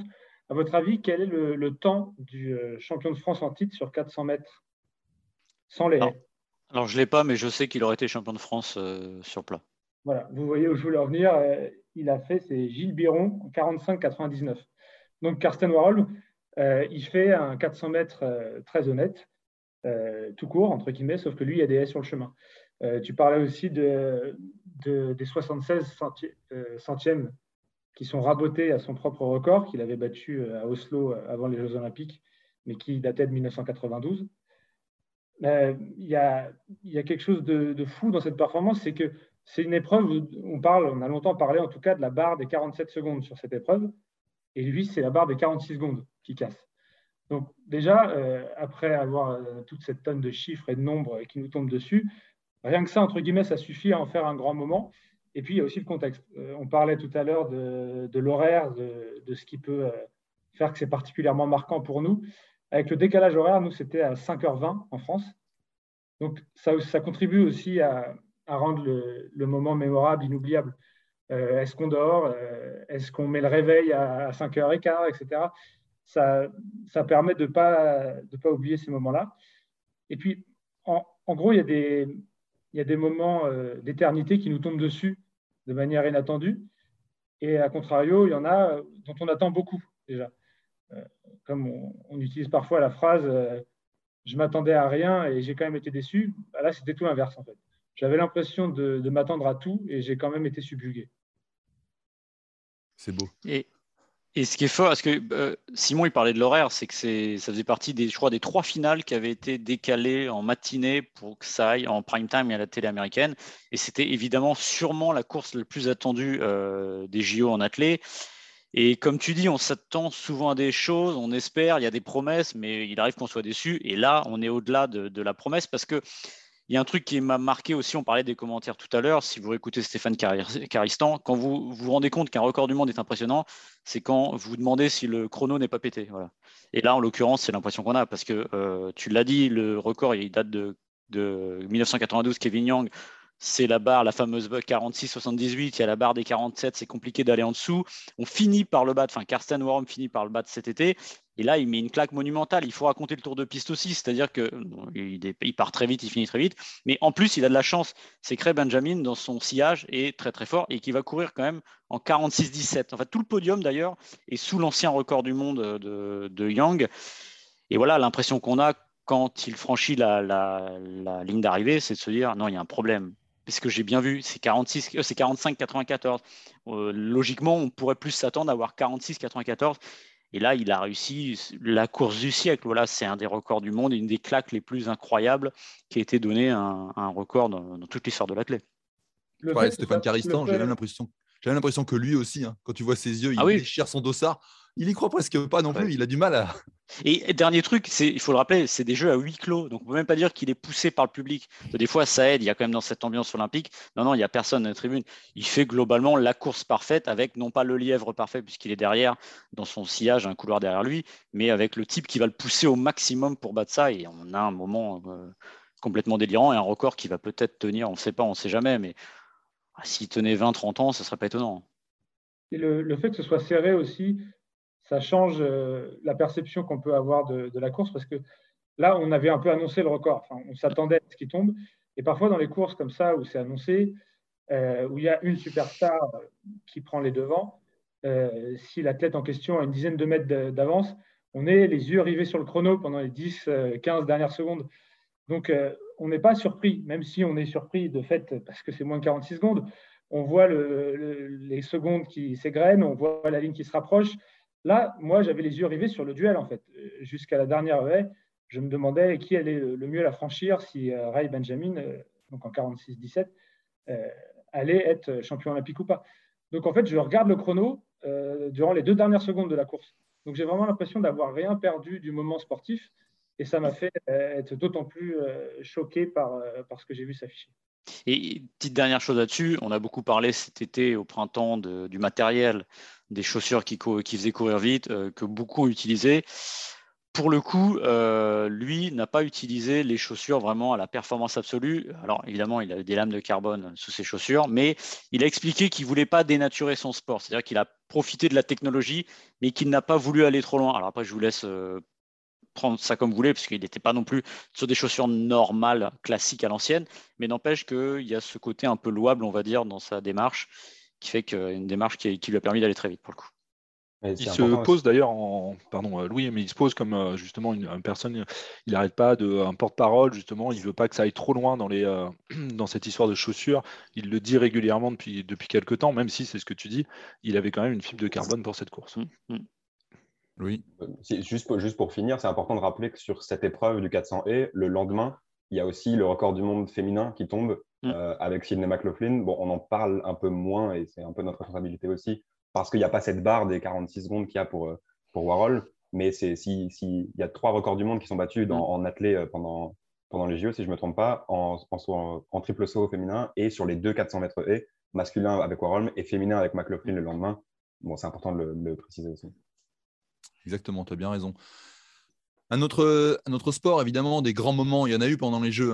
À votre avis, quel est le temps du champion de France en titre sur 400 mètres sans les haies ? Alors, je ne l'ai pas, mais je sais qu'il aurait été champion de France sur plat. Voilà, vous voyez où je voulais en venir. Il a fait, c'est Gilles Biron, 45,99. Donc, Karsten Warholm, il fait un 400 mètres très honnête, tout court, entre guillemets, sauf que lui, il y a des haies sur le chemin. Tu parlais aussi des 76 centièmes qui sont rabotés à son propre record, qu'il avait battu à Oslo avant les Jeux Olympiques, mais qui datait de 1992. Il y a quelque chose de fou dans cette performance, c'est que c'est une épreuve où on a longtemps parlé en tout cas de la barre des 47 secondes sur cette épreuve. Et lui, c'est la barre des 46 secondes qui casse. Donc déjà, après avoir toute cette tonne de chiffres et de nombres qui nous tombent dessus, rien que ça, entre guillemets, ça suffit à en faire un grand moment. Et puis, il y a aussi le contexte. On parlait tout à l'heure de l'horaire, de ce qui peut faire que c'est particulièrement marquant pour nous. Avec le décalage horaire, nous, c'était à 5h20 en France. Donc, ça contribue aussi à rendre le moment mémorable, inoubliable. Est-ce qu'on dort ? Est-ce qu'on met le réveil à 5h15, etc. Ça permet de ne pas oublier ces moments-là. Et puis, en gros, il y a des moments d'éternité qui nous tombent dessus de manière inattendue. Et à contrario, il y en a dont on attend beaucoup déjà. Comme on utilise parfois la phrase « je m'attendais à rien et j'ai quand même été déçu », là, c'était tout l'inverse en fait. J'avais l'impression de m'attendre à tout et j'ai quand même été subjugué. C'est beau. Et ce qui est fort, parce que Simon, il parlait de l'horaire, c'est que ça faisait partie, je crois, des 3 finales qui avaient été décalées en matinée pour que ça aille en prime time et à la télé américaine. Et c'était évidemment sûrement la course la plus attendue des JO en athlée. Et comme tu dis, on s'attend souvent à des choses, on espère, il y a des promesses, mais il arrive qu'on soit déçu. Et là, on est au-delà de la promesse parce que il y a un truc qui m'a marqué aussi, on parlait des commentaires tout à l'heure, si vous écoutez Stéphane Caristan, quand vous vous rendez compte qu'un record du monde est impressionnant, c'est quand vous vous demandez si le chrono n'est pas pété. Voilà. Et là, en l'occurrence, c'est l'impression qu'on a, parce que tu l'as dit, le record, il date de 1992, Kevin Yang, c'est la barre, la fameuse 46-78, il y a la barre des 47, c'est compliqué d'aller en dessous. On finit par le battre, enfin Karsten Warholm finit par le battre cet été, et là il met une claque monumentale. Il faut raconter le tour de piste aussi, c'est-à-dire qu'il part très vite, il finit très vite, mais en plus il a de la chance, c'est Cray Benjamin dans son sillage est très très fort et qui va courir quand même en 46-17. En fait tout le podium d'ailleurs est sous l'ancien record du monde de Yang, et voilà l'impression qu'on a quand il franchit la ligne d'arrivée, c'est de se dire non il y a un problème. Parce que j'ai bien vu, c'est 45,94. Logiquement, on pourrait plus s'attendre à avoir 46,94. Et là, il a réussi la course du siècle. Voilà, c'est un des records du monde, une des claques les plus incroyables qui a été donnée un record dans toute l'histoire de l'athlète. Stéphane Caristan, j'avais l'impression que lui aussi, hein, quand tu vois ses yeux, il déchire son dossard. Il n'y croit presque pas non plus, il a du mal à… Et dernier truc, il faut le rappeler, c'est des jeux à huis clos, donc on ne peut même pas dire qu'il est poussé par le public. Des fois, ça aide, il y a quand même dans cette ambiance olympique, non, il n'y a personne dans la tribune. Il fait globalement la course parfaite avec, non pas le lièvre parfait, puisqu'il est derrière, dans son sillage, un couloir derrière lui, mais avec le type qui va le pousser au maximum pour battre ça, et on a un moment complètement délirant, et un record qui va peut-être tenir, on ne sait pas, on ne sait jamais, mais s'il tenait 20-30 ans, ça ne serait pas étonnant. Et le fait que ce soit serré aussi… ça change la perception qu'on peut avoir de la course, parce que là, on avait un peu annoncé le record. Enfin, on s'attendait à ce qu'il tombe. Et parfois, dans les courses comme ça, où c'est annoncé, où il y a une superstar qui prend les devants, si l'athlète en question a une dizaine de mètres d'avance, on est les yeux rivés sur le chrono pendant les 10-15 dernières secondes. Donc, on n'est pas surpris, même si on est surpris de fait parce que c'est moins de 46 secondes. On voit les secondes qui s'égrènent, on voit la ligne qui se rapproche. Là, moi, j'avais les yeux rivés sur le duel, en fait. Jusqu'à la dernière haie, je me demandais qui allait le mieux la franchir, si Cray Benjamin, donc en 46-17, allait être champion olympique ou pas. Donc, en fait, je regarde le chrono durant les 2 dernières secondes de la course. Donc, j'ai vraiment l'impression d'avoir rien perdu du moment sportif. Et ça m'a fait être d'autant plus choqué par ce que j'ai vu s'afficher. Et petite dernière chose là-dessus, on a beaucoup parlé cet été au printemps du matériel, des chaussures qui faisaient courir vite, que beaucoup utilisaient. Pour le coup, lui n'a pas utilisé les chaussures vraiment à la performance absolue. Alors évidemment, il a des lames de carbone sous ses chaussures, mais il a expliqué qu'il ne voulait pas dénaturer son sport. C'est-à-dire qu'il a profité de la technologie, mais qu'il n'a pas voulu aller trop loin. Alors après, je vous laisse... prendre ça comme vous voulez, parce qu'il n'était pas non plus sur des chaussures normales, classiques à l'ancienne, mais n'empêche qu'il y a ce côté un peu louable, on va dire, dans sa démarche, qui fait qu'une démarche qui lui a permis d'aller très vite, pour le coup. Il se pose d'ailleurs, Louis, mais il se pose comme justement une personne, il n'arrête pas un porte-parole, justement, il ne veut pas que ça aille trop loin dans cette histoire de chaussures, il le dit régulièrement depuis quelques temps, même si, c'est ce que tu dis, il avait quand même une fibre de carbone pour cette course. Oui. Juste pour finir, c'est important de rappeler que sur cette épreuve du 400 haies, le lendemain, il y a aussi le record du monde féminin qui tombe avec Sidney McLaughlin. Bon, on en parle un peu moins et c'est un peu notre responsabilité aussi parce qu'il n'y a pas cette barre des 46 secondes qu'il y a pour Warhol. Mais il y a 3 records du monde qui sont battus en athlée pendant les JO, si je ne me trompe pas, en triple saut féminin et sur les 2 400 mètres haies, masculin avec Warhol et féminin avec McLaughlin le lendemain. Bon, c'est important de le préciser aussi. Exactement, tu as bien raison. Un autre sport, évidemment, des grands moments, il y en a eu pendant les Jeux.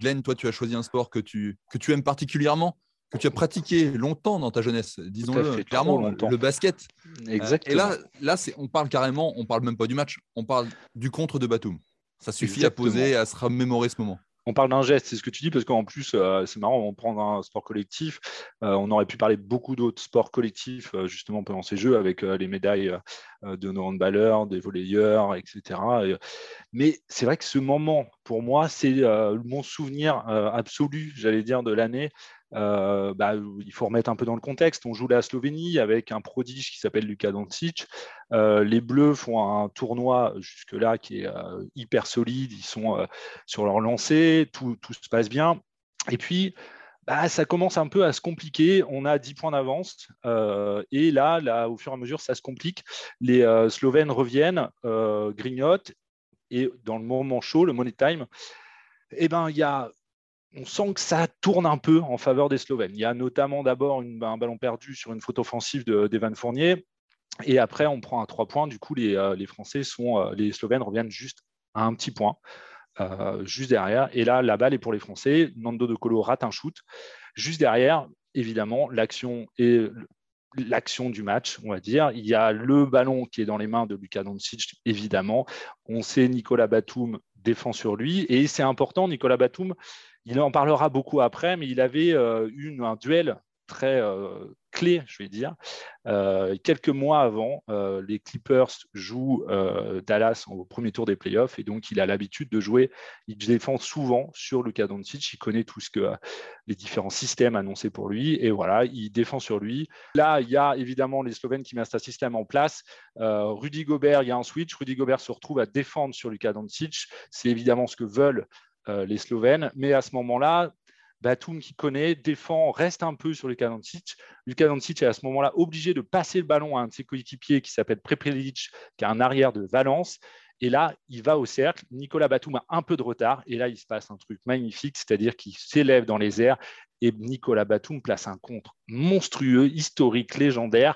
Glenn, toi, tu as choisi un sport que tu aimes particulièrement, que tu as pratiqué longtemps dans ta jeunesse, disons-le clairement, le basket. Exactement. Et là on parle même pas du match, on parle du contre de Batum. Ça suffit Exactement. À poser, à se remémorer ce moment. On parle d'un geste, c'est ce que tu dis, parce qu'en plus, c'est marrant, on prend un sport collectif. On aurait pu parler beaucoup d'autres sports collectifs, justement, pendant ces Jeux, avec les médailles de nos handballeurs, des volleyeurs, etc. Mais c'est vrai que ce moment, pour moi, c'est mon souvenir absolu, j'allais dire, de l'année. Il faut remettre un peu dans le contexte. On joue la Slovénie avec un prodige qui s'appelle Luka Dončić. Les Bleus font un tournoi jusque-là qui est hyper solide. Ils sont sur leur lancée, tout se passe bien. Et puis, ça commence un peu à se compliquer. On a 10 points d'avance et là, au fur et à mesure, ça se complique. Les Slovènes reviennent, grignotent et dans le moment chaud, le money time, on sent que ça tourne un peu en faveur des Slovènes. Il y a notamment d'abord un ballon perdu sur une faute offensive d'Evan Fournier. Et après, on prend un 3 points. Du coup, les Slovènes reviennent juste à un petit point, juste derrière. Et là, la balle est pour les Français. Nando De Colo rate un shoot. Juste derrière, évidemment, l'action du match, on va dire. Il y a le ballon qui est dans les mains de Luka Dončić, évidemment. On sait Nicolas Batum défend sur lui. Et c'est important, Nicolas Batum, il en parlera beaucoup après, mais il avait eu un duel très clé, je vais dire. Quelques mois avant, les Clippers jouent Dallas au premier tour des playoffs, et donc il a l'habitude de jouer. Il défend souvent sur Luka Dončić, il connaît tout les différents systèmes annoncés pour lui, et voilà, il défend sur lui. Là, il y a évidemment les Slovènes qui mettent un système en place. Rudy Gobert, il y a un switch. Rudy Gobert se retrouve à défendre sur Luka Dončić. C'est évidemment ce que veulent les Slovènes, mais à ce moment-là, Batum qui connaît, défend, reste un peu sur Luka Dončić. Luka Dončić est à ce moment-là obligé de passer le ballon à un de ses coéquipiers qui s'appelle Prepelič, qui est un arrière de Valence, et là, il va au cercle. Nicolas Batum a un peu de retard, et là, il se passe un truc magnifique, c'est-à-dire qu'il s'élève dans les airs, et Nicolas Batum place un contre monstrueux, historique, légendaire,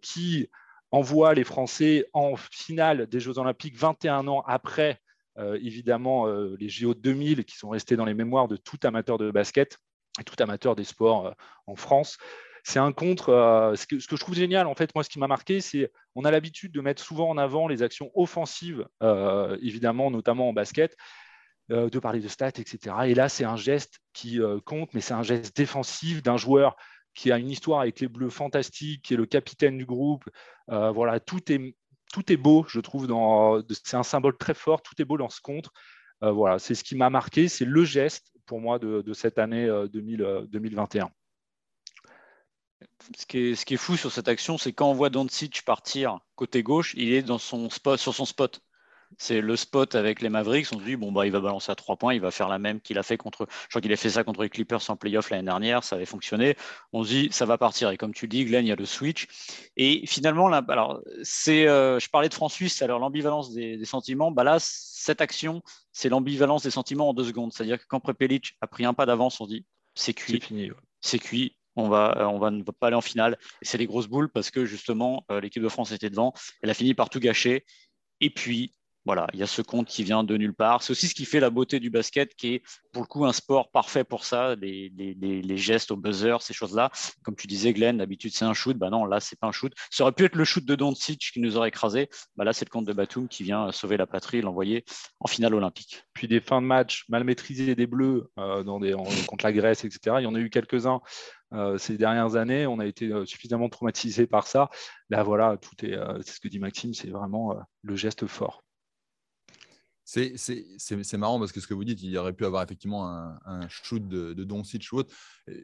qui envoie les Français en finale des Jeux Olympiques 21 ans après les JO 2000 qui sont restés dans les mémoires de tout amateur de basket et tout amateur des sports en France. C'est un contre, ce que je trouve génial en fait, moi ce qui m'a marqué, c'est qu'on a l'habitude de mettre souvent en avant les actions offensives, évidemment notamment en basket, de parler de stats, etc. Et là c'est un geste qui compte, mais c'est un geste défensif d'un joueur qui a une histoire avec les Bleus fantastique, qui est le capitaine du groupe. Voilà, tout est beau, je trouve. C'est un symbole très fort. Tout est beau dans ce contre. Voilà, c'est ce qui m'a marqué. C'est le geste pour moi de cette année 2021. Ce qui est fou sur cette action, c'est quand on voit Doncic partir côté gauche, il est dans son spot, sur son spot. C'est le spot avec les Mavericks. On se dit, bon, bah, il va balancer à 3 points, il va faire la même qu'il a fait contre. Je crois qu'il a fait ça contre les Clippers en playoff l'année dernière, ça avait fonctionné. On se dit, ça va partir. Et comme tu dis, Glenn, il y a le switch. Et finalement, là, alors, je parlais de France-Suisse, alors l'ambivalence des sentiments. Bah là, cette action, c'est l'ambivalence des sentiments en 2 secondes. C'est-à-dire que quand Prepelič a pris un pas d'avance, on se dit, c'est cuit. C'est fini, ouais. C'est cuit. On va pas aller en finale. Et c'est les grosses boules parce que justement, l'équipe de France était devant. Elle a fini par tout gâcher. Et puis, voilà, il y a ce contre qui vient de nulle part. C'est aussi ce qui fait la beauté du basket, qui est pour le coup un sport parfait pour ça, les gestes au buzzer, ces choses-là. Comme tu disais, Glenn, d'habitude c'est un shoot. Bah non, là c'est pas un shoot. Ça aurait pu être le shoot de Doncic qui nous aurait écrasé. Bah là c'est le contre de Batum qui vient sauver la patrie et l'envoyer en finale olympique. Puis des fins de match mal maîtrisées des Bleus contre la Grèce, etc. Il y en a eu quelques-uns. Ces dernières années, on a été suffisamment traumatisés par ça. Là, voilà, tout est. C'est ce que dit Maxime, c'est vraiment le geste fort. C'est marrant parce que ce que vous dites, il aurait pu avoir effectivement un shoot de Doncic ou autre.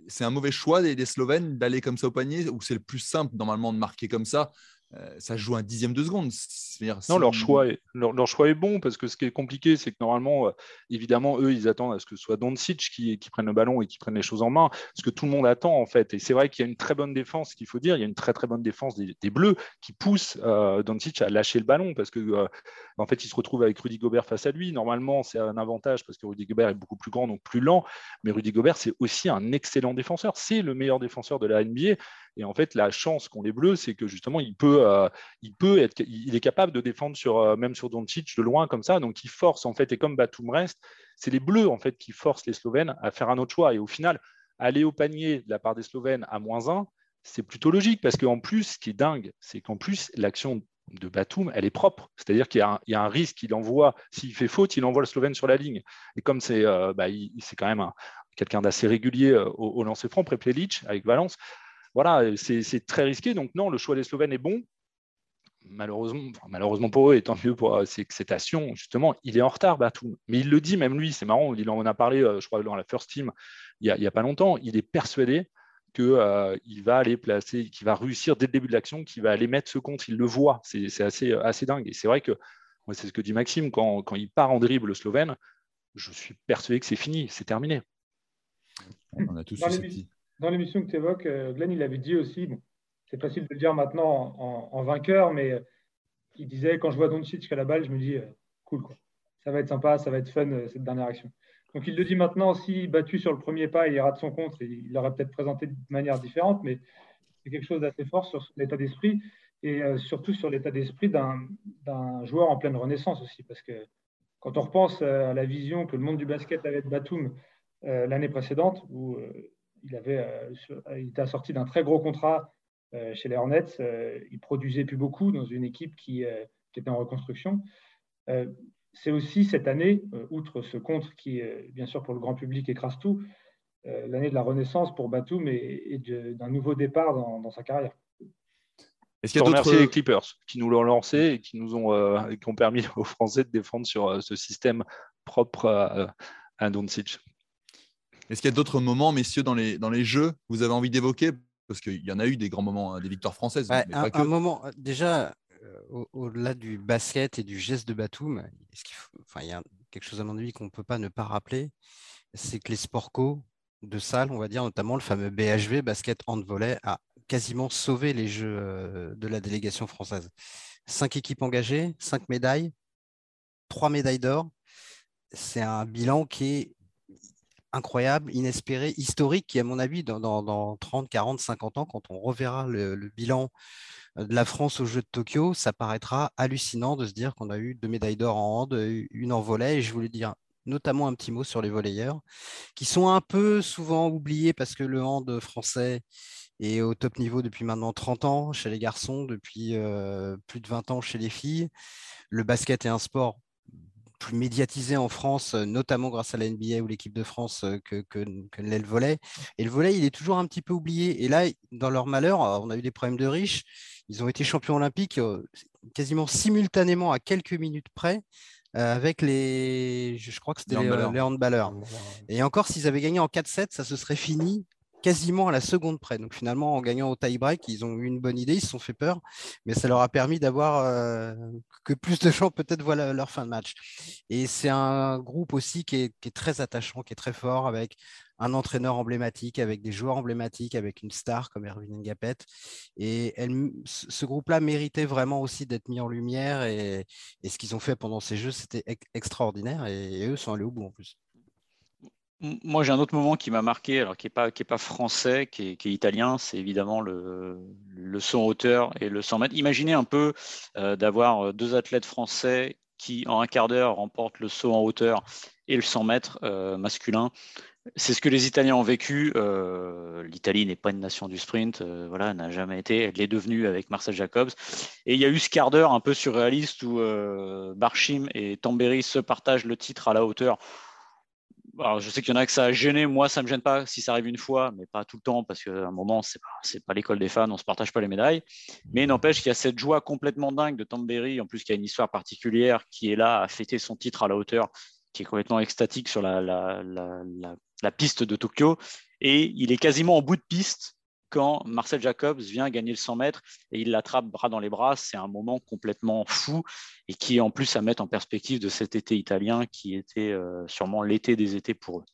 C'est un mauvais choix des Slovènes d'aller comme ça au panier, où c'est le plus simple normalement de marquer comme ça. Ça joue un 1/10 de seconde. C'est-à-dire, non, leur choix est bon parce que ce qui est compliqué, c'est que normalement, évidemment, eux, ils attendent à ce que ce soit Doncic qui prenne le ballon et qui prenne les choses en main, ce que tout le monde attend en fait. Et c'est vrai qu'il y a une très bonne défense, qu'il faut dire, il y a une très très bonne défense des Bleus qui pousse Doncic à lâcher le ballon parce que en fait, il se retrouve avec Rudy Gobert face à lui. Normalement, c'est un avantage parce que Rudy Gobert est beaucoup plus grand, donc plus lent. Mais Rudy Gobert, c'est aussi un excellent défenseur. C'est le meilleur défenseur de la NBA. Et en fait, la chance qu'ont les Bleus, c'est que justement, il est capable de défendre même sur Doncic de loin comme ça. Donc, il force en fait. Et comme Batum reste, c'est les Bleus en fait qui forcent les Slovènes à faire un autre choix. Et au final, aller au panier de la part des Slovènes à -1, c'est plutôt logique parce qu'en plus, ce qui est dingue, c'est qu'en plus l'action de Batum, elle est propre. C'est-à-dire qu'il y a un risque. Il envoie, s'il fait faute, il envoie le Slovène sur la ligne. Et comme c'est quand même quelqu'un d'assez régulier au lancer franc, Prepelič avec Valence. Voilà, c'est très risqué. Donc non, le choix des Slovènes est bon. Malheureusement pour eux, et tant mieux pour cette action, justement, il est en retard, Batum. Mais il le dit, même lui, c'est marrant, il en a parlé, je crois, dans la First Team, il n'y a pas longtemps. Il est persuadé qu'il va aller placer, qu'il va réussir dès le début de l'action, qu'il va aller mettre ce contre. Il le voit, c'est assez dingue. Et c'est vrai que, moi, c'est ce que dit Maxime, quand il part en dribble, le Slovène, je suis persuadé que c'est fini, c'est terminé. On a tous eu ces petits... Dans l'émission que tu évoques, Glenn, il avait dit aussi, bon, c'est facile de le dire maintenant en vainqueur, mais il disait, quand je vois Doncic à la balle, je me dis, cool, quoi. Ça va être sympa, ça va être fun, cette dernière action. Donc, il le dit maintenant, si battu sur le premier pas, il rate son contre, il l'aurait peut-être présenté de manière différente, mais c'est quelque chose d'assez fort sur l'état d'esprit et surtout sur l'état d'esprit d'un joueur en pleine renaissance aussi. Parce que quand on repense à la vision que le monde du basket avait de Batum l'année précédente, où... il était assorti d'un très gros contrat chez les Hornets. Il produisait plus beaucoup dans une équipe qui était en reconstruction. C'est aussi cette année, outre ce contre qui, bien sûr, pour le grand public écrase tout, l'année de la renaissance pour Batum et d'un nouveau départ dans sa carrière. Est-ce qu'il y a d'autres... Remercier les Clippers qui nous l'ont lancé et qui ont permis aux Français de défendre sur ce système propre à Doncic. Est-ce qu'il y a d'autres moments, messieurs, dans les jeux que vous avez envie d'évoquer? Parce qu'il y en a eu des grands moments, hein, des victoires françaises. Ouais, mais pas que. Un moment, déjà, au-delà du basket et du geste de Batum, il y a quelque chose à mon avis qu'on ne peut pas ne pas rappeler, c'est que les sports co de salle, on va dire, notamment le fameux BHV, basket hand-volley, a quasiment sauvé les jeux de la délégation française. 5 équipes engagées, 5 médailles, 3 médailles d'or. C'est un bilan qui est incroyable, inespéré, historique, qui à mon avis dans 30, 40, 50 ans, quand on reverra le bilan de la France aux Jeux de Tokyo, ça paraîtra hallucinant de se dire qu'on a eu 2 médailles d'or en hand, une en volley. Et je voulais dire notamment un petit mot sur les volleyeurs qui sont un peu souvent oubliés parce que le hand français est au top niveau depuis maintenant 30 ans chez les garçons, depuis plus de 20 ans chez les filles. Le basket est un sport plus médiatisé en France, notamment grâce à la NBA ou l'équipe de France que l'est le volley. Et le volley, il est toujours un petit peu oublié. Et là, dans leur malheur, on a eu des problèmes de riches. Ils ont été champions olympiques quasiment simultanément à quelques minutes près avec les, je crois que c'était les handballeurs. Et encore, s'ils avaient gagné en 4-7, ça se serait fini quasiment à la seconde près. Donc finalement, en gagnant au tie-break, ils ont eu une bonne idée, ils se sont fait peur, mais ça leur a permis d'avoir que plus de gens peut-être voient leur fin de match. Et c'est un groupe aussi qui est très attachant, qui est très fort, avec un entraîneur emblématique, avec des joueurs emblématiques, avec une star comme Erwin Ngapet. Et ce groupe-là méritait vraiment aussi d'être mis en lumière, et ce qu'ils ont fait pendant ces Jeux, c'était extraordinaire, et eux sont allés au bout en plus. Moi, j'ai un autre moment qui m'a marqué, alors qui est pas français, qui est italien, c'est évidemment le saut en hauteur et le 100 mètres. Imaginez un peu d'avoir deux athlètes français qui, en un quart d'heure, remportent le saut en hauteur et le 100 mètres masculin. C'est ce que les Italiens ont vécu. L'Italie n'est pas une nation du sprint, voilà, n'a jamais été. Elle l'est devenue avec Marcel Jacobs. Et il y a eu ce quart d'heure un peu surréaliste où Barchim et Tamberi se partagent le titre à la hauteur. Alors, je sais qu'il y en a que ça a gêné. Moi, ça ne me gêne pas si ça arrive une fois, mais pas tout le temps, parce qu'à un moment, c'est pas l'école des fans, on ne se partage pas les médailles. Mais n'empêche qu'il y a cette joie complètement dingue de Tamberi, en plus qui a une histoire particulière, qui est là à fêter son titre à la hauteur, qui est complètement extatique sur la piste de Tokyo. Et il est quasiment en bout de piste quand Marcel Jacobs vient gagner le 100 mètres et il l'attrape bras dans les bras. C'est un moment complètement fou et qui est en plus à mettre en perspective de cet été italien qui était sûrement l'été des étés pour eux.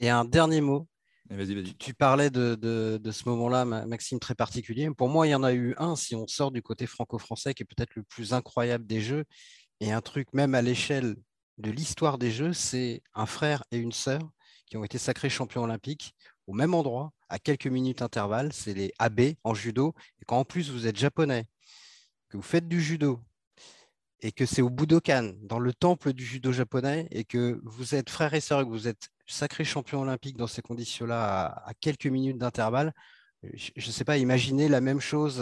Et un dernier mot. Vas-y. Tu parlais de ce moment-là, Maxime, très particulier. Pour moi, il y en a eu un, si on sort du côté franco-français, qui est peut-être le plus incroyable des Jeux. Et un truc, même à l'échelle de l'histoire des Jeux, c'est un frère et une sœur qui ont été sacrés champions olympiques au même endroit, à quelques minutes d'intervalle, c'est les AB en judo. Et quand en plus vous êtes japonais, que vous faites du judo, et que c'est au Budokan, dans le temple du judo japonais, et que vous êtes frères et sœurs, et que vous êtes sacrés champions olympiques dans ces conditions-là, à quelques minutes d'intervalle, je ne sais pas, imaginer la même chose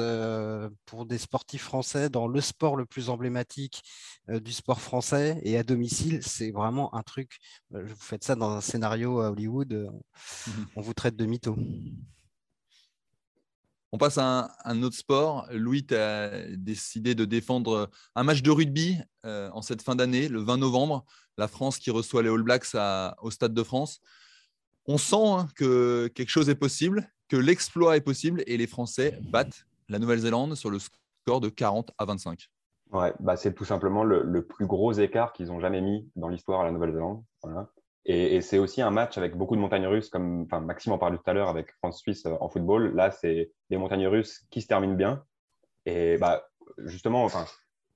pour des sportifs français dans le sport le plus emblématique du sport français et à domicile, c'est vraiment un truc. Vous faites ça dans un scénario à Hollywood, on vous traite de mytho. On passe à un autre sport. Louis, tu as décidé de défendre un match de rugby en cette fin d'année, le 20 novembre. La France qui reçoit les All Blacks au Stade de France. On sent que quelque chose est possible, que l'exploit est possible et les Français battent la Nouvelle-Zélande sur le score de 40-25. Ouais, bah c'est tout simplement le plus gros écart qu'ils ont jamais mis dans l'histoire à la Nouvelle-Zélande. Voilà. Et c'est aussi un match avec beaucoup de montagnes russes, comme Maxime en parlait tout à l'heure avec France-Suisse en football. Là, c'est des montagnes russes qui se terminent bien. Et bah, justement,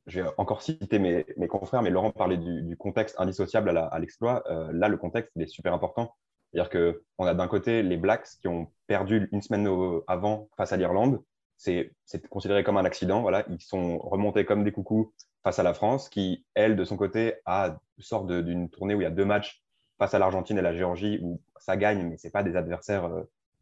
je vais encore citer mes confrères, mais Laurent parlait du contexte indissociable à l'exploit. Là, le contexte il est super important. C'est-à-dire qu'on a d'un côté les Blacks qui ont perdu une semaine avant face à l'Irlande. C'est considéré comme un accident. Voilà. Ils sont remontés comme des coucous face à la France qui, elle, de son côté, sort d'une tournée où il y a deux matchs face à l'Argentine et la Géorgie où ça gagne, mais ce n'est pas des adversaires.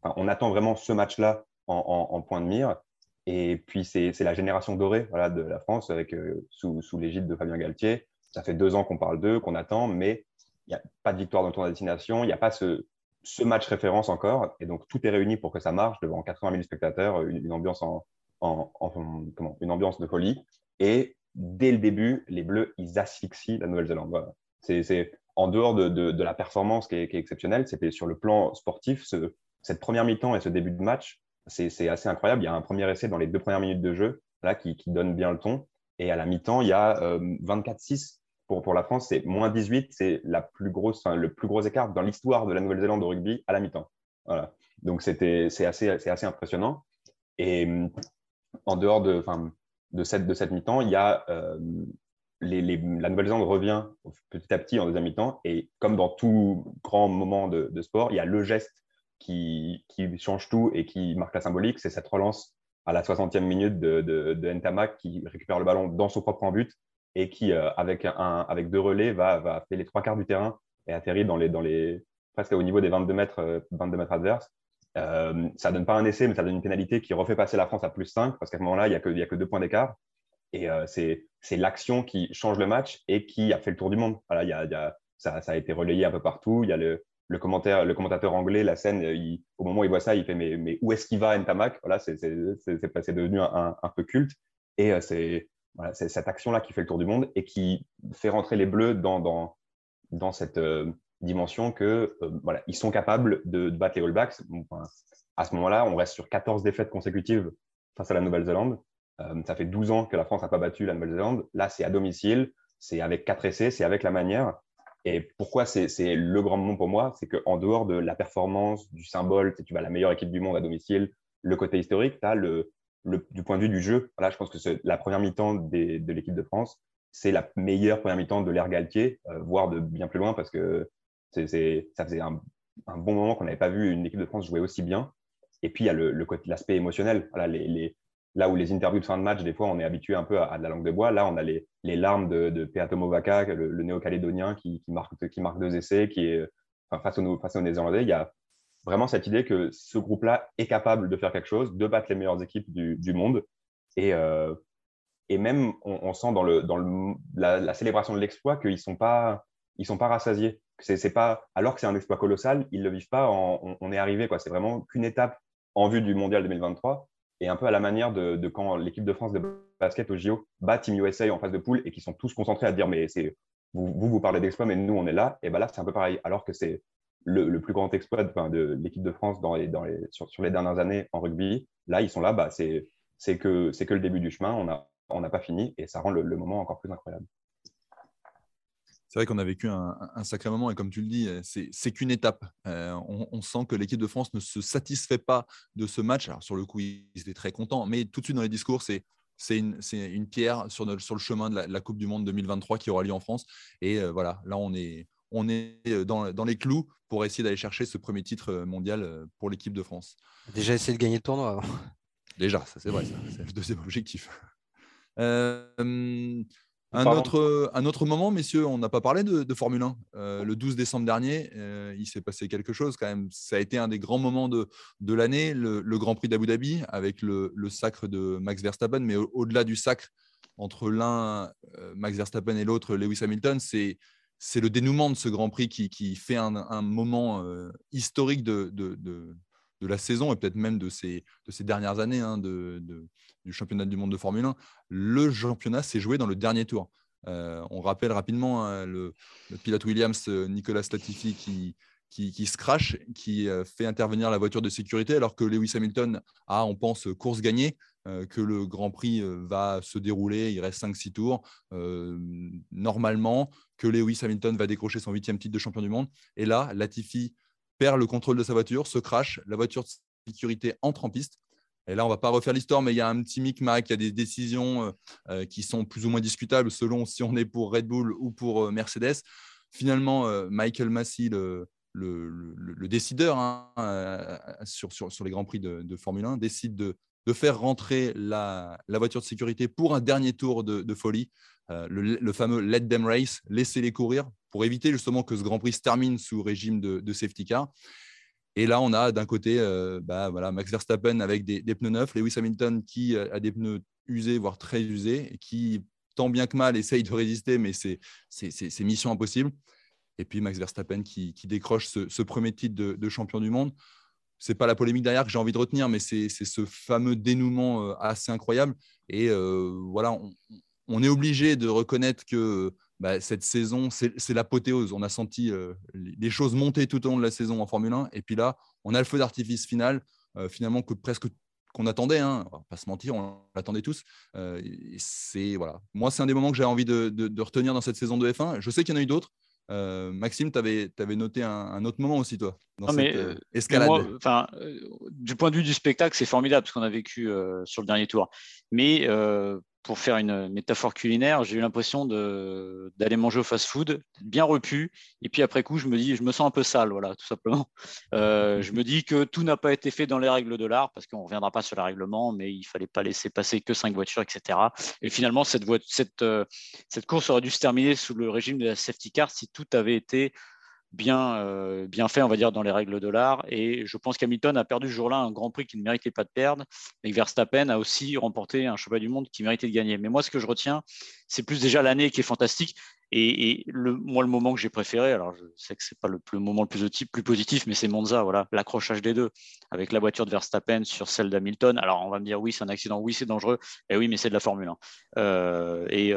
On attend vraiment ce match-là en point de mire. Et puis, c'est la génération dorée voilà, de la France avec, sous l'égide de Fabien Galtier. Ça fait 2 ans qu'on parle d'eux, qu'on attend, mais il n'y a pas de victoire dans le tournoi de destination, il n'y a pas ce match référence encore. Et donc, tout est réuni pour que ça marche devant 80 000 spectateurs, une ambiance, une ambiance de folie. Et dès le début, les Bleus, ils asphyxient la Nouvelle-Zélande. Voilà. C'est en dehors de la performance qui est exceptionnelle, c'était sur le plan sportif, cette première mi-temps et ce début de match, c'est assez incroyable. Il y a un premier essai dans les 2 premières minutes de jeu là, qui donne bien le ton. Et à la mi-temps, il y a 24-6. Pour la France, c'est moins 18, c'est le plus gros écart dans l'histoire de la Nouvelle-Zélande au rugby à la mi-temps. Voilà. Donc, c'est assez impressionnant. Et en dehors de cette mi-temps, il y a la Nouvelle-Zélande revient petit à petit en deuxième mi-temps. Et comme dans tout grand moment de sport, il y a le geste qui change tout et qui marque la symbolique. C'est cette relance à la 60e minute de Ntamack qui récupère le ballon dans son propre embut et qui, avec 2 relais, va faire les 3 quarts du terrain et atterrit presque au niveau des 22 mètres adverses. Ça ne donne pas un essai, mais ça donne une pénalité qui refait passer la France à +5, parce qu'à ce moment-là, il n'y a que 2 points d'écart. Et c'est l'action qui change le match et qui a fait le tour du monde. Voilà, ça a été relayé un peu partout. Il y a le commentateur anglais, la scène, au moment où il voit ça, il fait mais où est-ce qu'il va, Ntamack? Voilà, c'est devenu un peu culte. Et c'est cette action-là qui fait le tour du monde et qui fait rentrer les Bleus dans cette dimension que ils sont capables de battre les All Blacks. Enfin, à ce moment-là, on reste sur 14 défaites consécutives face à la Nouvelle-Zélande. Ça fait 12 ans que la France n'a pas battu la Nouvelle-Zélande. Là, c'est à domicile, c'est avec 4 essais, c'est avec la manière. Et pourquoi c'est le grand moment pour moi, c'est qu'en dehors de la performance, du symbole, tu vas la meilleure équipe du monde à domicile, le côté historique, tu as du point de vue du jeu. Voilà, je pense que c'est la première mi-temps de l'équipe de France, c'est la meilleure première mi-temps de l'ère Galtier, voire de bien plus loin, parce que ça faisait un bon moment qu'on n'avait pas vu une équipe de France jouer aussi bien. Et puis, il y a l'aspect émotionnel. Voilà, là où les interviews de fin de match, des fois, on est habitué un peu à de la langue de bois. Là, on a les larmes de Pea Tomovaca, le néo-calédonien qui marque 2 essais, face aux Néo-Zélandais. Il y a vraiment cette idée que ce groupe-là est capable de faire quelque chose, de battre les meilleures équipes du monde. Et même, on sent dans la célébration de l'exploit qu'ils ne sont pas rassasiés. C'est pas, alors que c'est un exploit colossal, ils ne le vivent pas on est arrivé, quoi. C'est vraiment qu'une étape en vue du Mondial 2023. Et un peu à la manière de quand l'équipe de France de basket au JO bat Team USA en phase de poule et qu'ils sont tous concentrés à dire mais vous parlez d'exploit, mais nous on est là. Et bien là, c'est un peu pareil. Alors que c'est le plus grand exploit de l'équipe de France sur les dernières années en rugby, là ils sont là, c'est que le début du chemin, on n'a pas fini et ça rend le moment encore plus incroyable. C'est vrai qu'on a vécu un sacré moment et comme tu le dis, c'est qu'une étape. On sent que l'équipe de France ne se satisfait pas de ce match. Alors sur le coup, ils étaient très contents, mais tout de suite dans les discours, c'est une pierre sur le chemin de la Coupe du Monde 2023 qui aura lieu en France. Et là on est dans les clous pour essayer d'aller chercher ce premier titre mondial pour l'équipe de France. Déjà essayer de gagner le tournoi avant. Déjà, ça c'est vrai, ça, c'est le deuxième objectif. Un autre moment, messieurs, on n'a pas parlé de Formule 1. Le 12 décembre dernier, il s'est passé quelque chose quand même. Ça a été un des grands moments de l'année, le Grand Prix d'Abu Dhabi avec le sacre de Max Verstappen. Mais au-delà du sacre, entre l'un, Max Verstappen, et l'autre, Lewis Hamilton, c'est le dénouement de ce Grand Prix qui fait un moment historique de la saison et peut-être même de ces dernières années du championnat du monde de Formule 1. Le championnat s'est joué dans le dernier tour. On rappelle rapidement le pilote Williams, Nicolas Latifi, qui se crache, qui fait intervenir la voiture de sécurité alors que Lewis Hamilton a, on pense, course gagnée, que le Grand Prix va se dérouler, il reste 5-6 tours, normalement, que Lewis Hamilton va décrocher son 8e titre de champion du monde. Et là, Latifi perd le contrôle de sa voiture, se crache, la voiture de sécurité entre en piste. Et là, on ne va pas refaire l'histoire, mais il y a un petit micmac, il y a des décisions qui sont plus ou moins discutables selon si on est pour Red Bull ou pour Mercedes. Finalement, Michael Massey, le décideur sur les Grands Prix de Formule 1, décide de faire rentrer la voiture de sécurité pour un dernier tour de folie, le fameux « let them race », laissez-les courir, pour éviter justement que ce Grand Prix se termine sous régime de safety car. Et là, on a d'un côté Max Verstappen avec des pneus neufs, Lewis Hamilton qui a des pneus usés, voire très usés, et qui, tant bien que mal, essaye de résister, mais c'est mission impossible. Et puis Max Verstappen qui décroche ce premier titre de champion du monde. Ce n'est pas la polémique derrière que j'ai envie de retenir, mais c'est ce fameux dénouement assez incroyable. Et on est obligé de reconnaître que cette saison, c'est l'apothéose. On a senti les choses monter tout au long de la saison en Formule 1. Et puis là, on a le feu d'artifice final, finalement, qu'on attendait. Hein. On ne va pas se mentir, on l'attendait tous. Moi, c'est un des moments que j'ai envie de retenir dans cette saison de F1. Je sais qu'il y en a eu d'autres. Maxime, tu avais noté un autre moment aussi, toi, dans cette escalade. Du point de vue du spectacle, c'est formidable ce qu'on a vécu sur le dernier tour. Mais pour faire une métaphore culinaire, j'ai eu l'impression d'aller manger au fast-food, bien repu, et puis après coup, je me sens un peu sale, voilà, tout simplement. Je me dis que tout n'a pas été fait dans les règles de l'art, parce qu'on ne reviendra pas sur le règlement, mais il ne fallait pas laisser passer que 5 voitures, etc. Et finalement, cette course aurait dû se terminer sous le régime de la safety car si tout avait été bien fait, on va dire, dans les règles de l'art. Et je pense qu'Hamilton a perdu ce jour-là un Grand Prix qu'il ne méritait pas de perdre. Et Verstappen a aussi remporté un championnat du monde qu'il méritait de gagner. Mais moi, ce que je retiens, c'est plus déjà l'année qui est fantastique. Et moi, le moment que j'ai préféré, alors je sais que ce n'est pas le moment le plus positif, mais c'est Monza, voilà, l'accrochage des deux, avec la voiture de Verstappen sur celle d'Hamilton. Alors, on va me dire, oui, c'est un accident, oui, c'est dangereux, et oui, mais c'est de la Formule 1. Et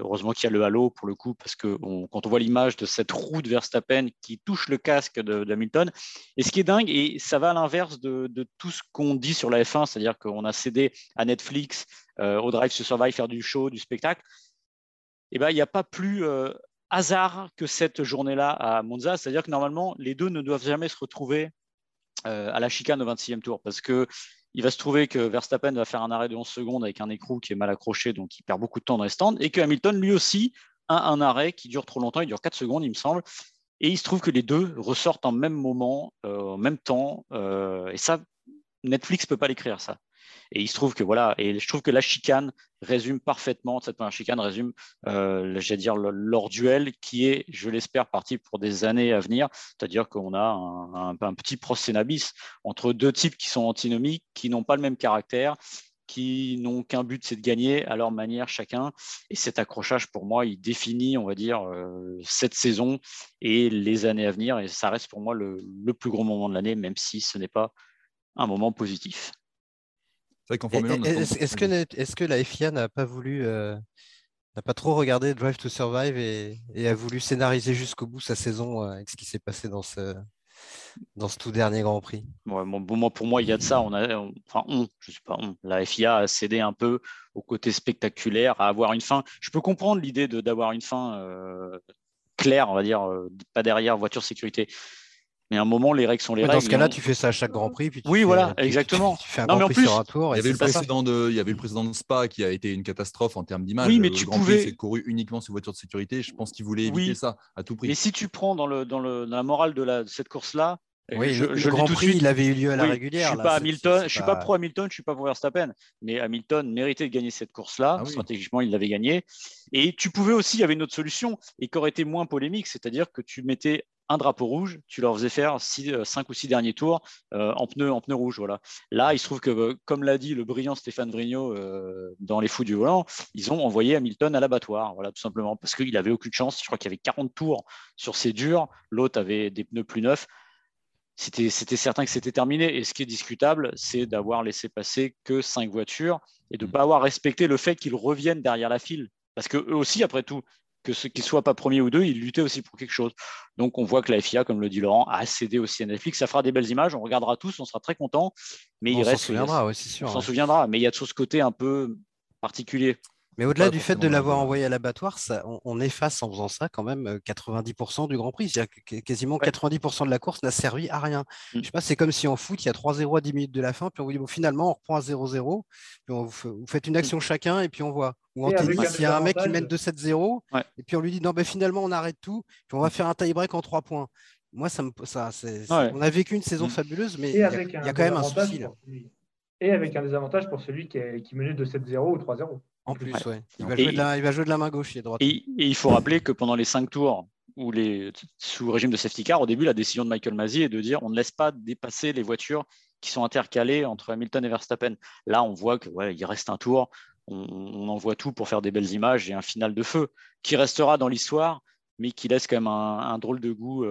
heureusement qu'il y a le halo, pour le coup, parce que quand on voit l'image de cette roue de Verstappen qui touche le casque d'Hamilton, et ce qui est dingue, et ça va à l'inverse de tout ce qu'on dit sur la F1, c'est-à-dire qu'on a cédé à Netflix, au Drive to Survive, faire du show, du spectacle. Eh ben, il n'y a pas plus hasard que cette journée-là à Monza. C'est-à-dire que normalement, les deux ne doivent jamais se retrouver à la chicane au 26e tour, parce qu'il va se trouver que Verstappen va faire un arrêt de 11 secondes avec un écrou qui est mal accroché, donc il perd beaucoup de temps dans les stands, et que Hamilton, lui aussi, a un arrêt qui dure trop longtemps, il dure 4 secondes, il me semble. Et il se trouve que les deux ressortent en même moment, en même temps. Et ça, Netflix ne peut pas l'écrire, ça. Et il se trouve que voilà, et je trouve que la chicane résume parfaitement, cette première chicane résume, j'allais dire, leur duel qui est, je l'espère, parti pour des années à venir. C'est-à-dire qu'on a un petit procénabis entre deux types qui sont antinomiques, qui n'ont pas le même caractère, qui n'ont qu'un but, c'est de gagner à leur manière chacun. Et cet accrochage, pour moi, il définit, on va dire, cette saison et les années à venir. Et ça reste pour moi le plus gros moment de l'année, même si ce n'est pas un moment positif. Est-ce que la FIA n'a pas voulu, n'a pas trop regardé Drive to Survive et a voulu scénariser jusqu'au bout sa saison avec ce qui s'est passé dans ce tout dernier Grand Prix? Ouais, bon, pour moi, il y a de ça. La FIA a cédé un peu au côté spectaculaire, à avoir une fin. Je peux comprendre l'idée d'avoir une fin claire, on va dire, pas derrière voiture sécurité. Mais à un moment, les règles sont les règles. Dans ce cas-là, tu fais ça à chaque Grand Prix. Puis exactement. Tu fais un Grand Prix sur un tour. Il y avait le précédent de Spa qui a été une catastrophe en termes d'image. Oui, mais le Grand Prix s'est couru uniquement sur voiture de sécurité. Je pense qu'ils voulaient éviter ça à tout prix. Mais si tu prends dans la morale de cette course-là, oui, le Grand Prix, il avait eu lieu à la régulière. Je ne suis pas pro Hamilton, je ne suis pas pour Verstappen. Mais Hamilton méritait de gagner cette course-là. Stratégiquement, il l'avait gagnée. Et tu pouvais aussi, il y avait une autre solution et qui aurait été moins polémique, c'est-à-dire que tu mettais un drapeau rouge, tu leur faisais faire 5 ou 6 derniers tours en pneus rouges. Voilà. Là, il se trouve que, comme l'a dit le brillant Stéphane Vrignot dans Les Fous du Volant, ils ont envoyé Hamilton à l'abattoir, voilà, tout simplement, parce qu'il n'avait aucune chance. Je crois qu'il y avait 40 tours sur ses durs, l'autre avait des pneus plus neufs. C'était certain que c'était terminé. Et ce qui est discutable, c'est d'avoir laissé passer que 5 voitures et de ne pas avoir respecté le fait qu'ils reviennent derrière la file. Parce qu'eux aussi, après tout, que ceux qui ne soient pas premiers ou deux, ils luttaient aussi pour quelque chose. Donc, on voit que la FIA, comme le dit Laurent, a cédé aussi à Netflix. Ça fera des belles images, on regardera tous, on sera très contents. On s'en souviendra, mais il y a toujours ce côté un peu particulier. Mais au-delà du fait de l'avoir envoyé à l'abattoir, on efface en faisant ça quand même 90% du Grand Prix. C'est-à-dire que quasiment 90% de la course n'a servi à rien. Je sais pas, c'est comme si en foot, il y a 3-0 à 10 minutes de la fin, puis on vous dit bon, finalement, on reprend à 0-0, puis vous faites une action chacun, et puis on voit. Ou en tennis, il y a un mec qui mène 2-7-0, et puis on lui dit non, ben finalement, on arrête tout, puis on va faire un tie-break en 3 points. Moi, on a vécu une saison fabuleuse, mais il y a quand même un souci là. Et avec un désavantage pour celui qui menait 2-7-0 ou 3-0. En plus, ouais. Il va jouer de la main gauche et droite. Et il faut rappeler que pendant les 5 tours sous régime de safety car, au début, la décision de Michael Masi est de dire on ne laisse pas dépasser les voitures qui sont intercalées entre Hamilton et Verstappen. Là, on voit qu'il reste un tour, on envoie tout pour faire des belles images et un final de feu qui restera dans l'histoire, mais qui laisse quand même un drôle de goût.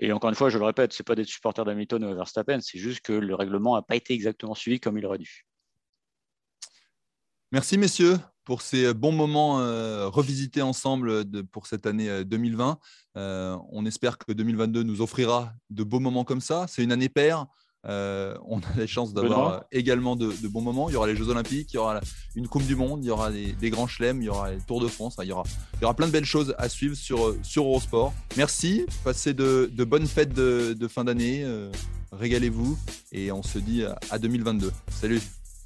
Et encore une fois, je le répète, ce n'est pas des supporters d'Hamilton ou Verstappen, c'est juste que le règlement n'a pas été exactement suivi comme il aurait dû. Merci messieurs pour ces bons moments revisités ensemble pour cette année 2020. On espère que 2022 nous offrira de beaux moments comme ça. C'est une année paire. On a la chance d'avoir également de bons moments. Il y aura les Jeux Olympiques, il y aura une Coupe du Monde, il y aura des grands chelems, il y aura les Tours de France, il y aura plein de belles choses à suivre sur Eurosport. Merci, passez de bonnes fêtes de fin d'année, régalez-vous et on se dit à 2022. Salut.